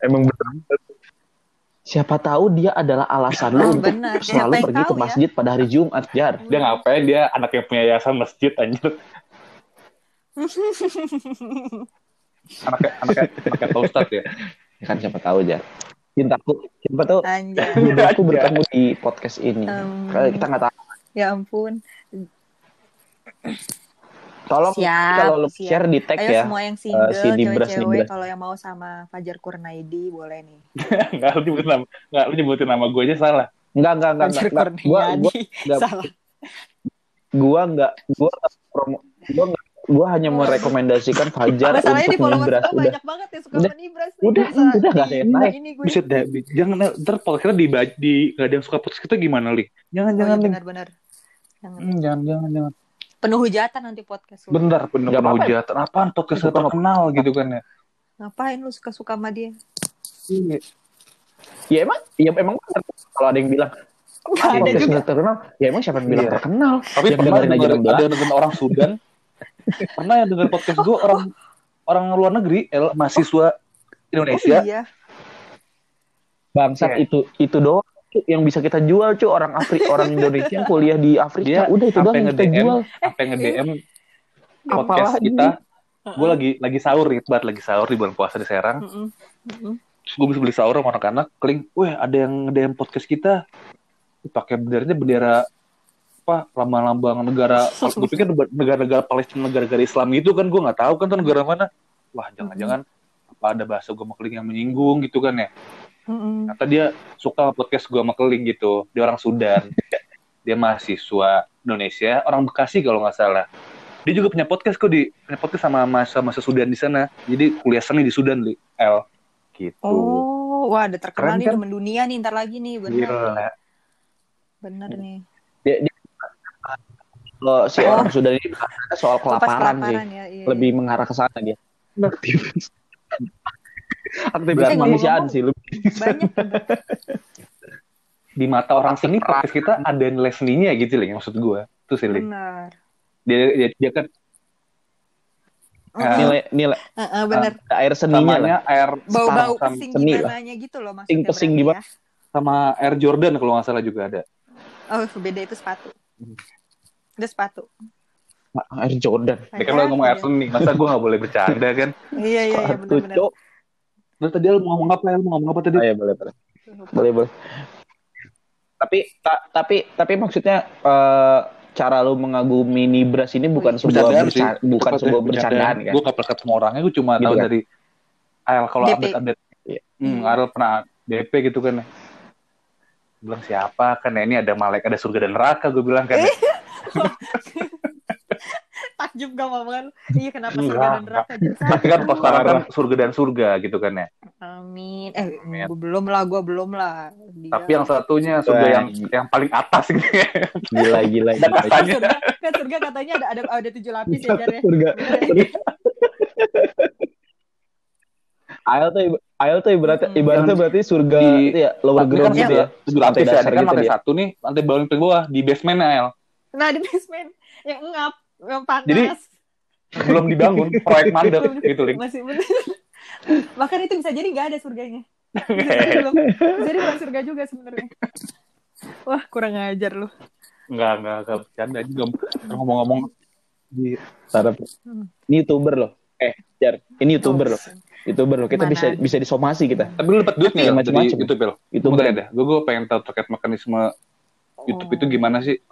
Emang bener. Siapa tahu dia adalah alasan lu untuk selalu pergi ke masjid ya? Pada hari Jumat, Jar. Dia ngapain? Dia anak yang punya yayasan masjid, anjir. Anaknya tahu Ustaz ya? Ya kan siapa tahu, Jar. Cintaku bertemu di podcast ini. Kita nggak tahu. Ya ampun. Tolong kalau share di tag. Ayo ya. Ayo semua yang single, cewek-cewek kalau yang mau sama Fajar Kurnaidi boleh nih. Enggak, lu nyebutin nama gue aja salah. Enggak. Gue hanya merekomendasikan Fajar untuk Nibras. Banyak banget yang suka Nibras. Udah enggak ada yang naik. Bisa deh. Jangan entar akhirnya di enggak ada yang suka podcast kita gimana, Li? Jangan. Benar. Jangan. Penuh hujatan nanti podcast. Bener, penuh hujatan. Apaan podcast kita terkenal gitu kan ya. Ngapain lu suka-suka sama dia? Ya emang bener. Kalau ada yang bilang ada juga terkenal, ya emang siapa yang bilang terkenal? Tapi pernah ada orang Sudan. Pernah yang dengar podcast gue orang luar negeri, mahasiswa Indonesia. Iya. Bangsat, itu doang yang bisa kita jual, cuy, orang Indonesia yang kuliah di Afrika. Udah itu doang yang kita jual. Sampai nge-DM podcast kita. Gue lagi sahur di bulan puasa di Serang. Terus gue bisa beli sahur sama anak-anak, Keling, ada yang nge-DM podcast kita. Pakai benderanya bendera lambang-lambang negara, gue pikir negara-negara Palestina, negara-negara Islam gitu kan, gue nggak tahu kan tuh negara mana. Wah, jangan-jangan apa ada bahasa gue sama Keling yang menyinggung gitu kan ya. Kata dia suka podcast gue sama Keling gitu, dia orang Sudan, dia mahasiswa Indonesia, orang Bekasi kalau nggak salah. Dia juga punya podcast kok, punya podcast sama masa Sudan di sana, jadi kuliah seni di Sudan, gitu. Oh, wah, ada terkenal keren, nih kan? Mendunia nih, ntar lagi nih, bener nih. Dia kalau si orang sudah ini soal kelaparan sih, ya, iya. Lebih mengarah ke sana dia. Aktivitas manusiaan sih lebih. Banyak. Di mata orang seni podcast kita ada nilai seninya gitu loh, maksud gue itu sih. Benar. Dia kan nilai. Benar. Air seninya lah. Air bau-bau pesing gimana gitu loh maksudnya. Pesing gimana? Sama Air Jordan kalau nggak salah juga ada. Oh, beda itu sepatu. Ada sepatu. Air Jordan. Ya kan lo ngomong Air Seni, masa gue gak boleh bercanda kan? Iya, benar-benar. Lo tadi lo mau ngomong apa? Oh, iya, boleh. Tapi maksudnya cara lo mengagumi Nibras ini bukan sebuah bercandaan kan? Gue kapal ketemu orangnya, gue cuma tahu dari Ael kalau update. Ael pernah DP gitu kan? Bilang siapa kan ini ada malaikat, ada surga dan neraka, gue bilang kan. Takjub gak banget. Iya, kenapa surga dan neraka? Tapi kan postaran kan surga gitu kan ya. Amin. Belum lah. Dia. Tapi yang satunya surga yang paling atas gitu ya. Gila. Surga katanya ada 7 lapis ya Jar ya. Surga. Ail tuh ibaratnya surga itu ya, lower ground gitu ya. Lantai dasar kan lantai 1 nih, lantai bawah di basement Ail. Nah, di basement yang ngap, yang panas. Jadi belum dibangun, proyek mandek gitu, Ling. Masih bener. Bahkan itu bisa jadi enggak ada surganya. Jadi bukan surga juga sebenarnya. Wah, kurang ajar lu. Enggak bercanda juga ngomong-ngomong di taraf. Ini YouTuber loh. Jar, ini YouTuber loh. Kita mana? bisa disomasi kita. Tapi lu dapat duit nggak dari YouTube lo? YouTuber ada. Gue pengen tahu terkait mekanisme YouTube itu gimana sih?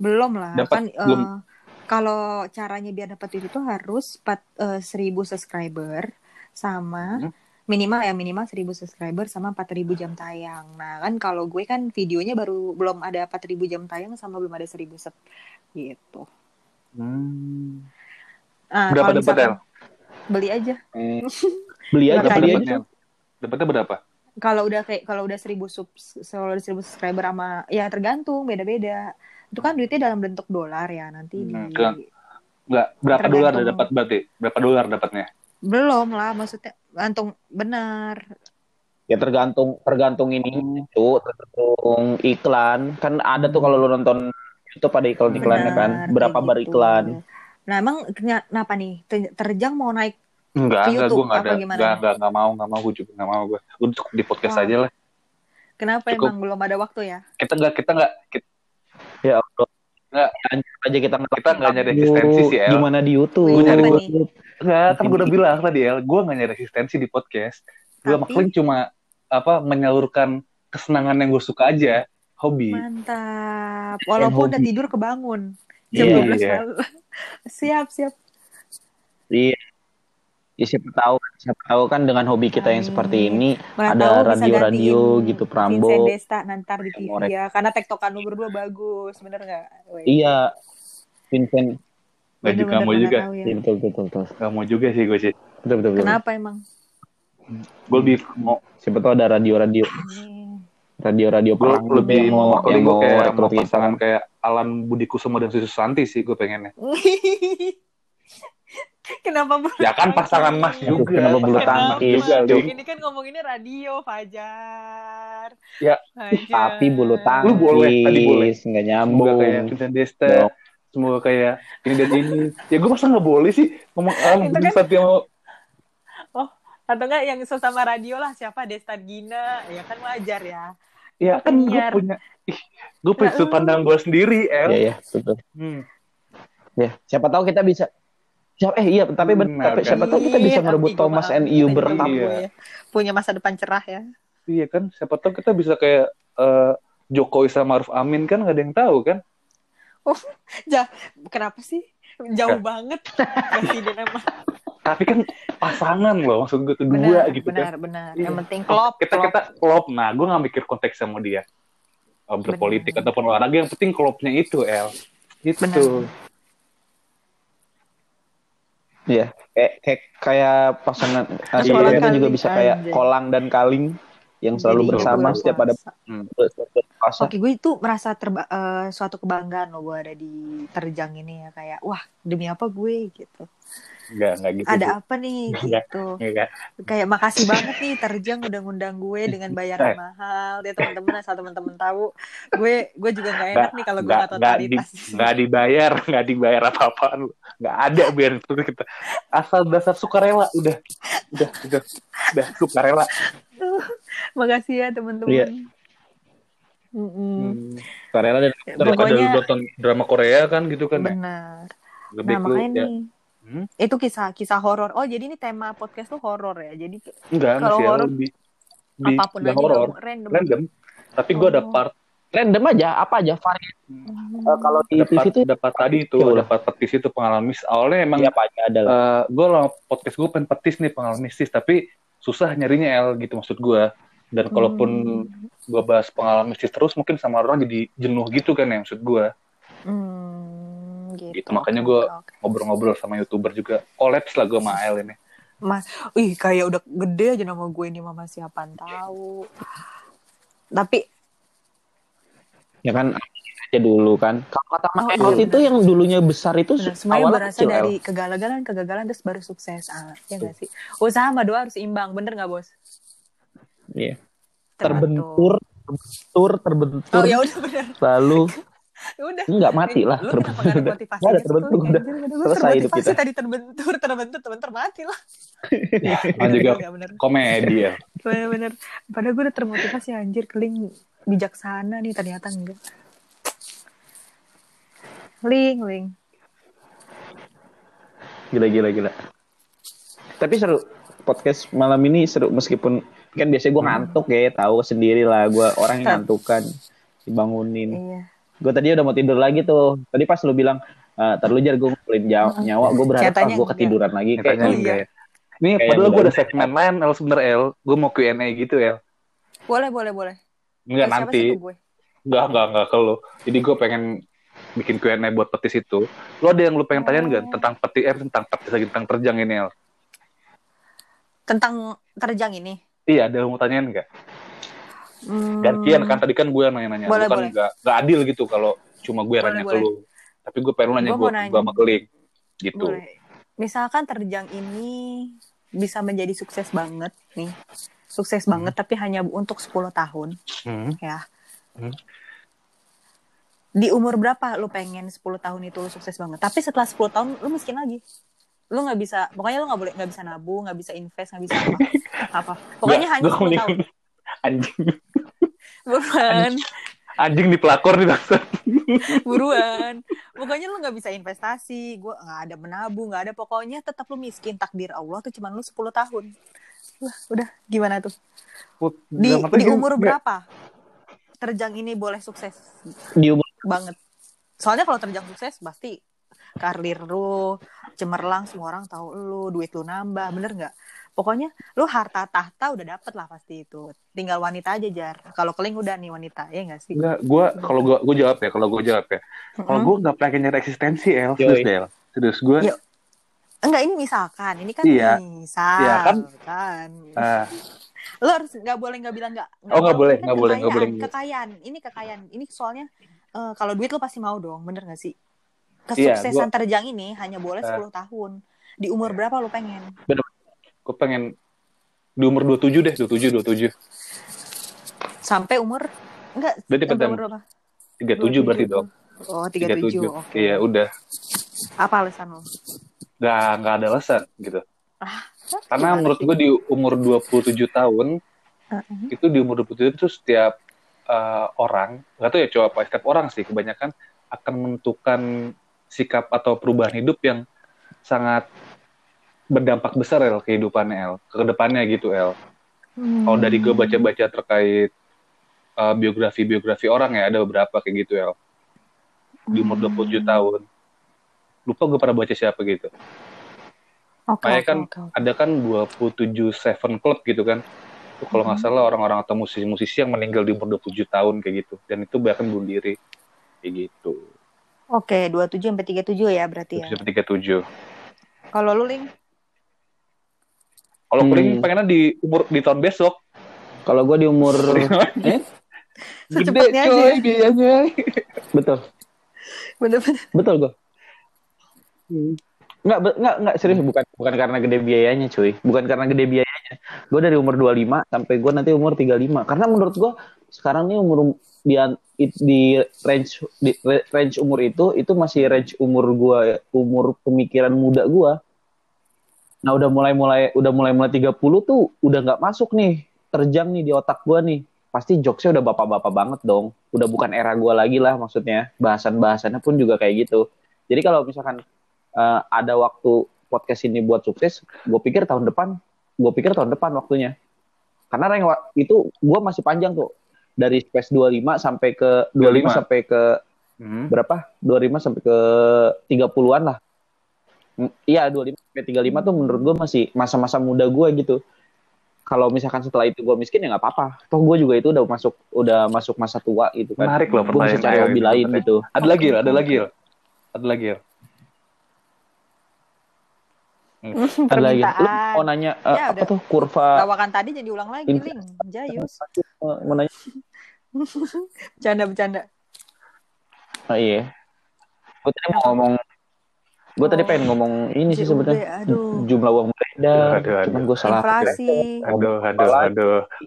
Belum lah. Belum. Kalau caranya biar dapat duit itu harus 4.000 subscriber sama minimal 1.000 subscriber sama 4.000 jam tayang. Nah kan kalau gue kan videonya belum ada 4.000 jam tayang sama belum ada 1.000 sub gitu. Nah, berapa dapat? Beli aja. Dapatnya berapa? Kalau udah 1.000 subscriber sama ya tergantung beda-beda. Itu kan duitnya dalam bentuk dolar ya nanti berapa dolar dapat berarti? Berapa dolar dapatnya? Belum lah, maksudnya gantung benar. Ya tergantung ini itu, tergantung iklan. Kan ada tuh kalau lu nonton YouTube ada iklan-iklannya kan. Berapa bar iklan? Nah, emang kenapa nih? Terjang mau naik ke YouTube apa gimana? Enggak mau. Gue juga enggak mau. Gue untuk di podcast aja lah. Kenapa cukup. Emang belum ada waktu ya? Kita enggak. Ya Allah. Kita enggak nyari resistensi sih, El. Gimana di YouTube? Gue nyari YouTube. Enggak, kan gue udah bilang tadi, El. Gue enggak nyari resistensi di podcast. Gue maklin cuma menyalurkan kesenangan yang gue suka aja, hobi. Mantap. Walaupun udah tidur kebangun. Siap. Iya. Ya, siapa tahu kan dengan hobi kita yang seperti ini ada radio-radio gitu Prambors. Desta nantar di TV ya, karena tektokan lu berdua bagus, bener nggak? Iya, Vincent. Bener, kamu juga. Betul. Kamu juga sih gue sih. Betul. Kenapa emang? Gue lebih mau siapa tahu ada radio-radio Prambors lebih yang mau kayak pasangan kayak Alan Budi Kusumo dan Susu Santi sih gue pengennya. Kenapa belum? Ya kan pasangan Mas juga. Kenapa belum tangkis? Ini kan ngomonginnya radio, Fajar. Ya, Fajar. Tapi bulu tangkis. Lu boleh. Nggak nyambung. Semoga kayak Vincent Desta. No. Semoga kayak ini dan ini. Ya gue masa nggak boleh sih ngomong kan... Satya mau. Oh, atau nggak yang sesama radio lah siapa Desta Gina? Ya kan wajar ya. Ya kan gue punya sudut pandang gue sendiri, El. Iya, betul. Ya, siapa tahu kita bisa. Siapa tahu kita bisa ngerebut Thomas and You bertamu ya. Punya masa depan cerah ya. Iya kan, siapa tahu kita bisa kayak Jokowi sama Maruf Amin kan, nggak ada yang tahu kan? Oh, kenapa sih jauh banget? Tapi kan pasangan loh, maksud gue tuh dua gitu kan. Benar. Iya. Yang penting klop. Kita klop. Nah, gue nggak mikir konteks sama dia berpolitik ataupun olahraga. Yang penting klopnya itu, El. Itu. Iya, kayak pasangan sekolah kita juga bisa kayak Kolang dan Kaling yang selalu jadi bersama setiap ada pasang. Oke, gue itu merasa suatu kebanggaan loh gue ada di Terjang ini ya, kayak wah demi apa gue gitu. Enggak gitu. Ada apa nih gitu. Enggak. Kayak makasih banget nih Terjang udah ngundang gue dengan bayaran mahal. Ya teman-teman, asal teman-teman tahu, gue juga enggak enak nih kalau gue totalitas. Enggak dibayar apa-apaan. Enggak ada biar itu kita. Asal dasar sukarela udah sukarela. Makasih ya teman-teman. Iya. Sukarela dan pokoknya... ada nonton drama Korea kan gitu kan. Benar. Nah, makanya nih. Itu kisah horor. Oh, jadi ini tema podcast tuh horor ya. Jadi kalau horor apapun aja random. Tapi gue ada part random aja, apa aja varian. Kalau di TV itu dapat petis itu pengalaman mis. Awalnya emang ya, gue lah podcast gue pengen petis nih pengalaman mistis, tapi susah nyarinya El gitu maksud gue. Dan kalaupun gue bahas pengalaman mistis terus mungkin sama orang jadi jenuh gitu kan ya maksud gue. Gitu. Makanya gue ngobrol-ngobrol sama youtuber juga. Collapse lah gue sama AL ini Mas, kayak udah gede aja nama gue ini mama siapa tahu. Tapi ya kan aja dulu kan. Kalau kata Mas Enos itu yang dulunya besar itu semuanya berasal dari kegagalan terus baru sukses. Ya nggak sih? Usaha sama doa harus imbang, bener nggak bos? Iya. Terbentur. Oh ya udah bener. Lalu udah enggak mati lah terbentur selesai hidup kita tadi terbentur mati lah ya, juga komedi ya bener padahal gue udah termotivasi anjir Keling bijaksana nih ternyata enggak ling gila tapi seru podcast malam ini seru meskipun kan biasanya gue ngantuk ya tahu sendiri lah gue orang yang ngantukan dibangunin iya. Gue tadi udah mau tidur lagi tuh. Tadi pas lu bilang, lu jar gue ngumpulin nyawa, gue berharap gue ketiduran lagi. Kayaknya enggak ya. Ini padahal gue udah segmen lain, El sebenernya El. Gue mau Q&A gitu, El. Boleh. Enggak nanti. Enggak ke lu. Jadi gue pengen bikin Q&A buat petis itu. Lu ada yang lu pengen tanyain enggak tentang Terjang ini, El? Tentang Terjang ini? Iya, ada yang mau tanyain enggak? Gantian kan tadi kan gue yang nanya-nanya boleh, kan gak adil gitu kalau cuma gue nanya ke lu tapi gue pengen nanya gue sama Keling gitu boleh. Misalkan Terjang ini bisa menjadi sukses banget nih banget tapi hanya untuk 10 tahun ya di umur berapa lu pengen 10 tahun itu lu sukses banget tapi setelah 10 tahun lu miskin lagi lu nggak bisa pokoknya lu nggak bisa nabung nggak bisa invest nggak bisa apa pokoknya hanya 10 tahun anjing di pelakor nih bangsa buruan pokoknya lu nggak bisa investasi gue nggak ada menabung nggak ada pokoknya tetap lu miskin takdir Allah tuh cuman lu 10 tahun lah udah gimana tuh di umur berapa Terjang ini boleh sukses di umur banget soalnya kalau Terjang sukses pasti karir lu cemerlang, semua orang tahu lu, duit lu nambah, bener nggak? Pokoknya lu harta tahta udah dapet lah pasti itu. Tinggal wanita aja, Jar. Kalau Keling udah nih wanita, ya nggak sih? Nggak, gue jawab ya. Kalau gue nggak pengen nyari eksistensi, Terus gue... Enggak, ini misalkan. Ini kan misal. Iya, kan? Lo harus nggak boleh nggak bilang nggak. Oh, nggak boleh, nggak boleh, nggak boleh. Kekayaan, ini kekayaan. Ini soalnya kalau duit lo pasti mau dong, bener nggak sih? Kesuksesan terjang ini hanya boleh 10 tahun. Di umur berapa lo pengen? Bener. Gue pengen di umur 27 deh, 27. Sampai umur? Enggak, berarti umur berapa? 37 berarti dong. Oh, 37. Oke, ya udah. Apa alasan lo? Nggak ada alasan gitu. Karena menurut gue di umur 27 tahun, itu di umur 27 itu setiap orang, nggak tahu ya cowok apa, setiap orang sih kebanyakan akan menentukan sikap atau perubahan hidup yang sangat berdampak besar El, kehidupannya El, kedepannya gitu El. Kalau dari gue baca-baca terkait biografi-biografi orang ya, ada beberapa kayak gitu El. Di umur 27 tahun. Lupa gue pernah baca siapa gitu. Makanya ada kan 27/7 Club gitu kan. Itu kalau nggak salah orang-orang atau musisi-musisi yang meninggal di umur 27 tahun kayak gitu. Dan itu bahkan bunuh diri. Kayak gitu. Oke, 27-37 ya berarti ya. 27-37. Kalau lu, Ling? Kalau Ling pengennya di umur di tahun besok. Kalau gue di umur... Gede coy biayanya. Betul. Bener-bener. Betul gue. Enggak serius, bukan karena gede biayanya cuy, bukan karena gede biayanya. Gue dari umur 25 sampai gue nanti umur 35, karena menurut gue sekarang nih umur di range umur itu masih range umur gue, umur pemikiran muda gue. Nah udah mulai 30 tuh udah nggak masuk nih, terjang nih di otak gue nih, pasti jokesnya udah bapak-bapak banget dong, udah bukan era gue lagi lah, maksudnya bahasannya pun juga kayak gitu. Jadi kalau misalkan ada waktu podcast ini buat sukses, gue pikir tahun depan waktunya. Karena itu gue masih panjang tuh. Dari space 25 sampai ke 25 sampai ke berapa? 25 sampai ke 30-an lah. Iya, 25 sampai 35 tuh menurut gue masih masa-masa muda gue gitu. Kalau misalkan setelah itu gue miskin ya nggak apa-apa. Toh gue juga itu udah masuk masa tua gitu kan. Menarik loh pertanyaan. Gue bisa cari hobi lain gitu. Ada lagi. Permintaan. Lu mau nanya ya, apa udah. Tuh kurva tawakan tadi jadi ulang lagi Ling Jayus mau nanya bercanda. Oh iya, gue tadi mau ngomong, gue tadi pengen ngomong ini sih sebenarnya jumlah uang beredar, cuman gue salah inflasi. Aduh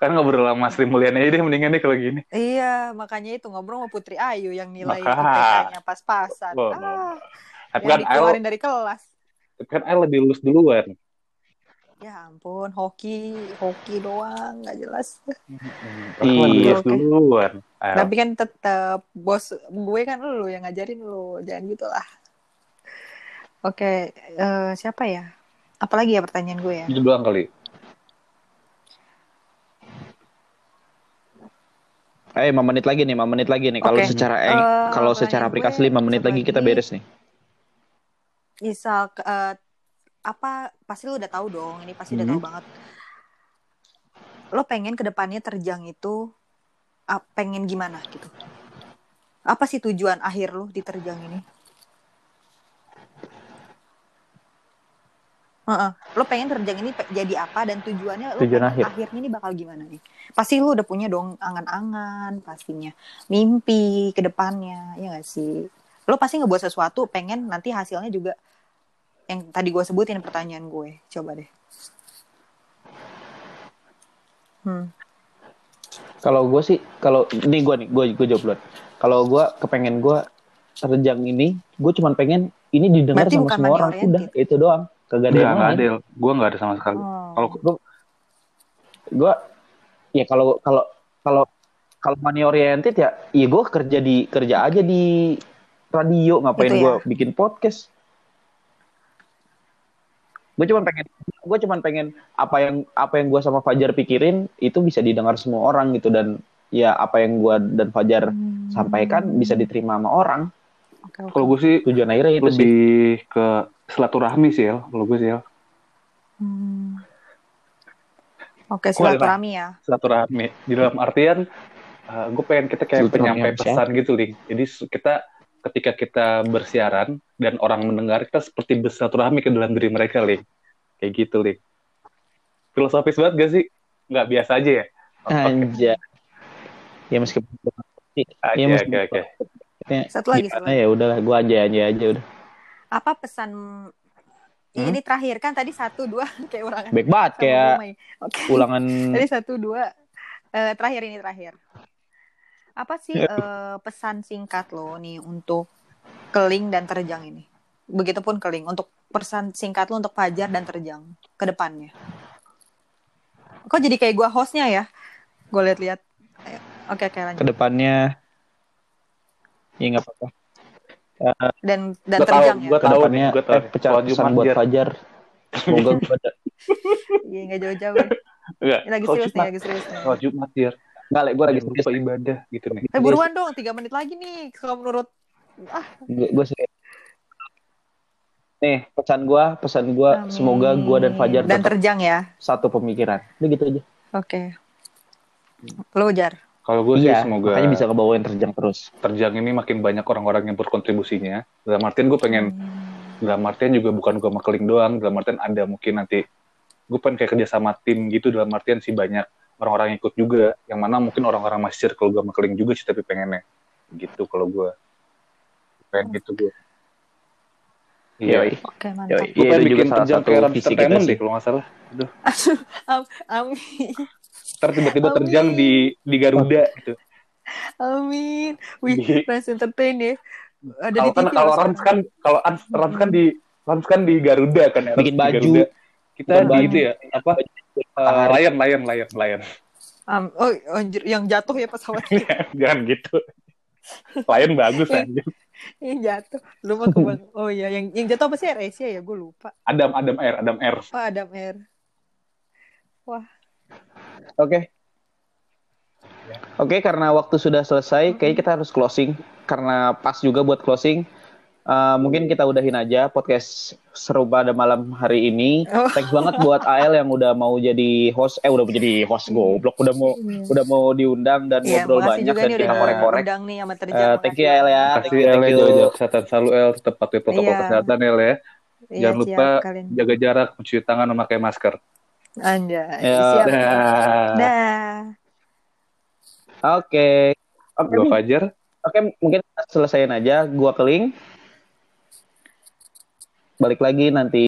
kan ngobrol sama Sri Mulyani aja deh mendingan deh kalau gini. Iya makanya itu ngobrol sama Putri Ayu yang nilai IPK-nya pas-pasan yang dikeluarin dari kelas. Kan I lebih lulus duluan. Ya ampun, hoki doang, nggak jelas. Iya duluan. Tapi kan tetap bos gue kan lu yang ngajarin lu, jangan gitulah. Oke, siapa ya? Apalagi ya pertanyaan gue ya? Itu doang kali. Eh, 5 menit lagi nih. Okay. Kalau secara aplikasi 5 menit lagi kita beres nih. Misal apa pasti lo udah tahu dong, ini pasti udah tahu banget. Lo pengen kedepannya terjang itu pengen gimana gitu? Apa sih tujuan akhir lo di terjang ini? Lo pengen terjang ini jadi apa dan tujuannya? Akhirnya ini bakal gimana nih? Pasti lo udah punya dong angan-angan, pastinya mimpi kedepannya, ya nggak sih? Lo pasti ngebuat sesuatu pengen nanti hasilnya juga yang tadi gue sebutin pertanyaan gue. Coba deh. Kalau gue sih, kalau ini gue jawab duluan. Kalau gue kepengen gue terjang ini, gue cuma pengen ini didengar berarti sama semua orang. Udah itu doang. Kagak ada yang lain. Gue nggak ada sama sekali. Kalau gue ya kalau money oriented ya gue kerja aja di radio, ngapain gitu ya? Gue bikin podcast. Gue cuma pengen apa yang gue sama Fajar pikirin itu bisa didengar semua orang gitu, dan ya apa yang gue dan Fajar sampaikan bisa diterima sama orang. Okay. Kalau gue sih tujuan akhirnya itu lebih sih ke silaturahmi sih ya, kalau gue sih ya. Oke, silaturahmi ya. Silaturahmi di dalam artian gue pengen kita kayak penyampai pesan gitu, Ling. Jadi kita ketika kita bersiaran dan orang mendengar, kita seperti bersilaturahmi ke dalam diri mereka, Ling. Kayak gitu, Ling. Filosofis banget gak sih? Gak biasa aja ya? Anjay. Ya meskipun Oke. Satu lagi gimana, ya udahlah, gue aja udah. Apa pesan ini terakhir kan tadi 1, 2 kayak ulangan. Baik banget kayak ulangan. Tadi 1, 2 terakhir ini terakhir. Apa sih pesan singkat lo nih untuk Keling dan Terjang ini? Begitupun Keling, untuk pesan singkat lo untuk Fajar dan Terjang ke depannya. Kok jadi kayak gue hostnya ya? Gue lihat-lihat. Oke, lanjut. Kedepannya ya nggak apa-apa. Dan Terjang ya. Kedepannya pesan buat Fajar. Semoga gue ada. Iya nggak jauh-jauh. Lagi serius nih. Kalau Jumat ya. Nggak, gue lagi serius ibadah gitu nih. Buruan dong, 3 menit lagi nih. Kalau menurut gue serius. Nih pesan gue. Semoga gue dan Fajar dan Terjang ya satu pemikiran. Udah gitu aja. Oke. Lo Jar. Kalau gue sih semoga makanya bisa kebawain Terjang terus. Terjang ini makin banyak orang-orang yang berkontribusinya. Dalam artian gue pengen, dalam artian juga bukan gue sama Keling doang. Dalam artian ada mungkin nanti gue pengen kayak kerja sama tim gitu. Dalam artian sih banyak orang-orang yang ikut juga. Yang mana mungkin orang-orang masih circle gue sama Keling juga sih, tapi pengennya gitu kalau gue. Pengen gitu gue. Iya. Oke, mantap. Gue pengen bikin Terjang kayak orang entertainment deh kalau gak salah. Aduh. Amin. Ntar tiba-tiba Terjang di Garuda gitu. Amin. Wih, Rans Entertain ya. Ada di TV. Kalau Rans kan di Garuda kan. Bikin baju. Kita di itu ya, apa? Lion. Oh, yang jatuh ya pesawatnya. Jangan gitu. Lion bagus anjir. Yang jatuh. Lu mah kebang. Oh iya, yang jatuh apa sih? Air Asia ya, gue lupa. Adam Air. Oh, Adam Air. Wah. Oke, karena waktu sudah selesai, kayaknya kita harus closing. Karena pas juga buat closing, mungkin kita udahin aja podcast seru pada malam hari ini. Thanks banget buat AL yang udah mau jadi host. Udah jadi host goblok, udah mau diundang dan ngobrol banyak dan kita korek-korek. Thank you AL ya. Thank you. Jaga kesehatan selalu AL, tetap patuhi protokol kesehatan AL ya. Jangan lupa jaga jarak, mencuci tangan, memakai masker. Anda siap. Dah. Oke. Gua Fajar. Oke, mungkin selesaiin aja. Gua Keling. Balik lagi nanti.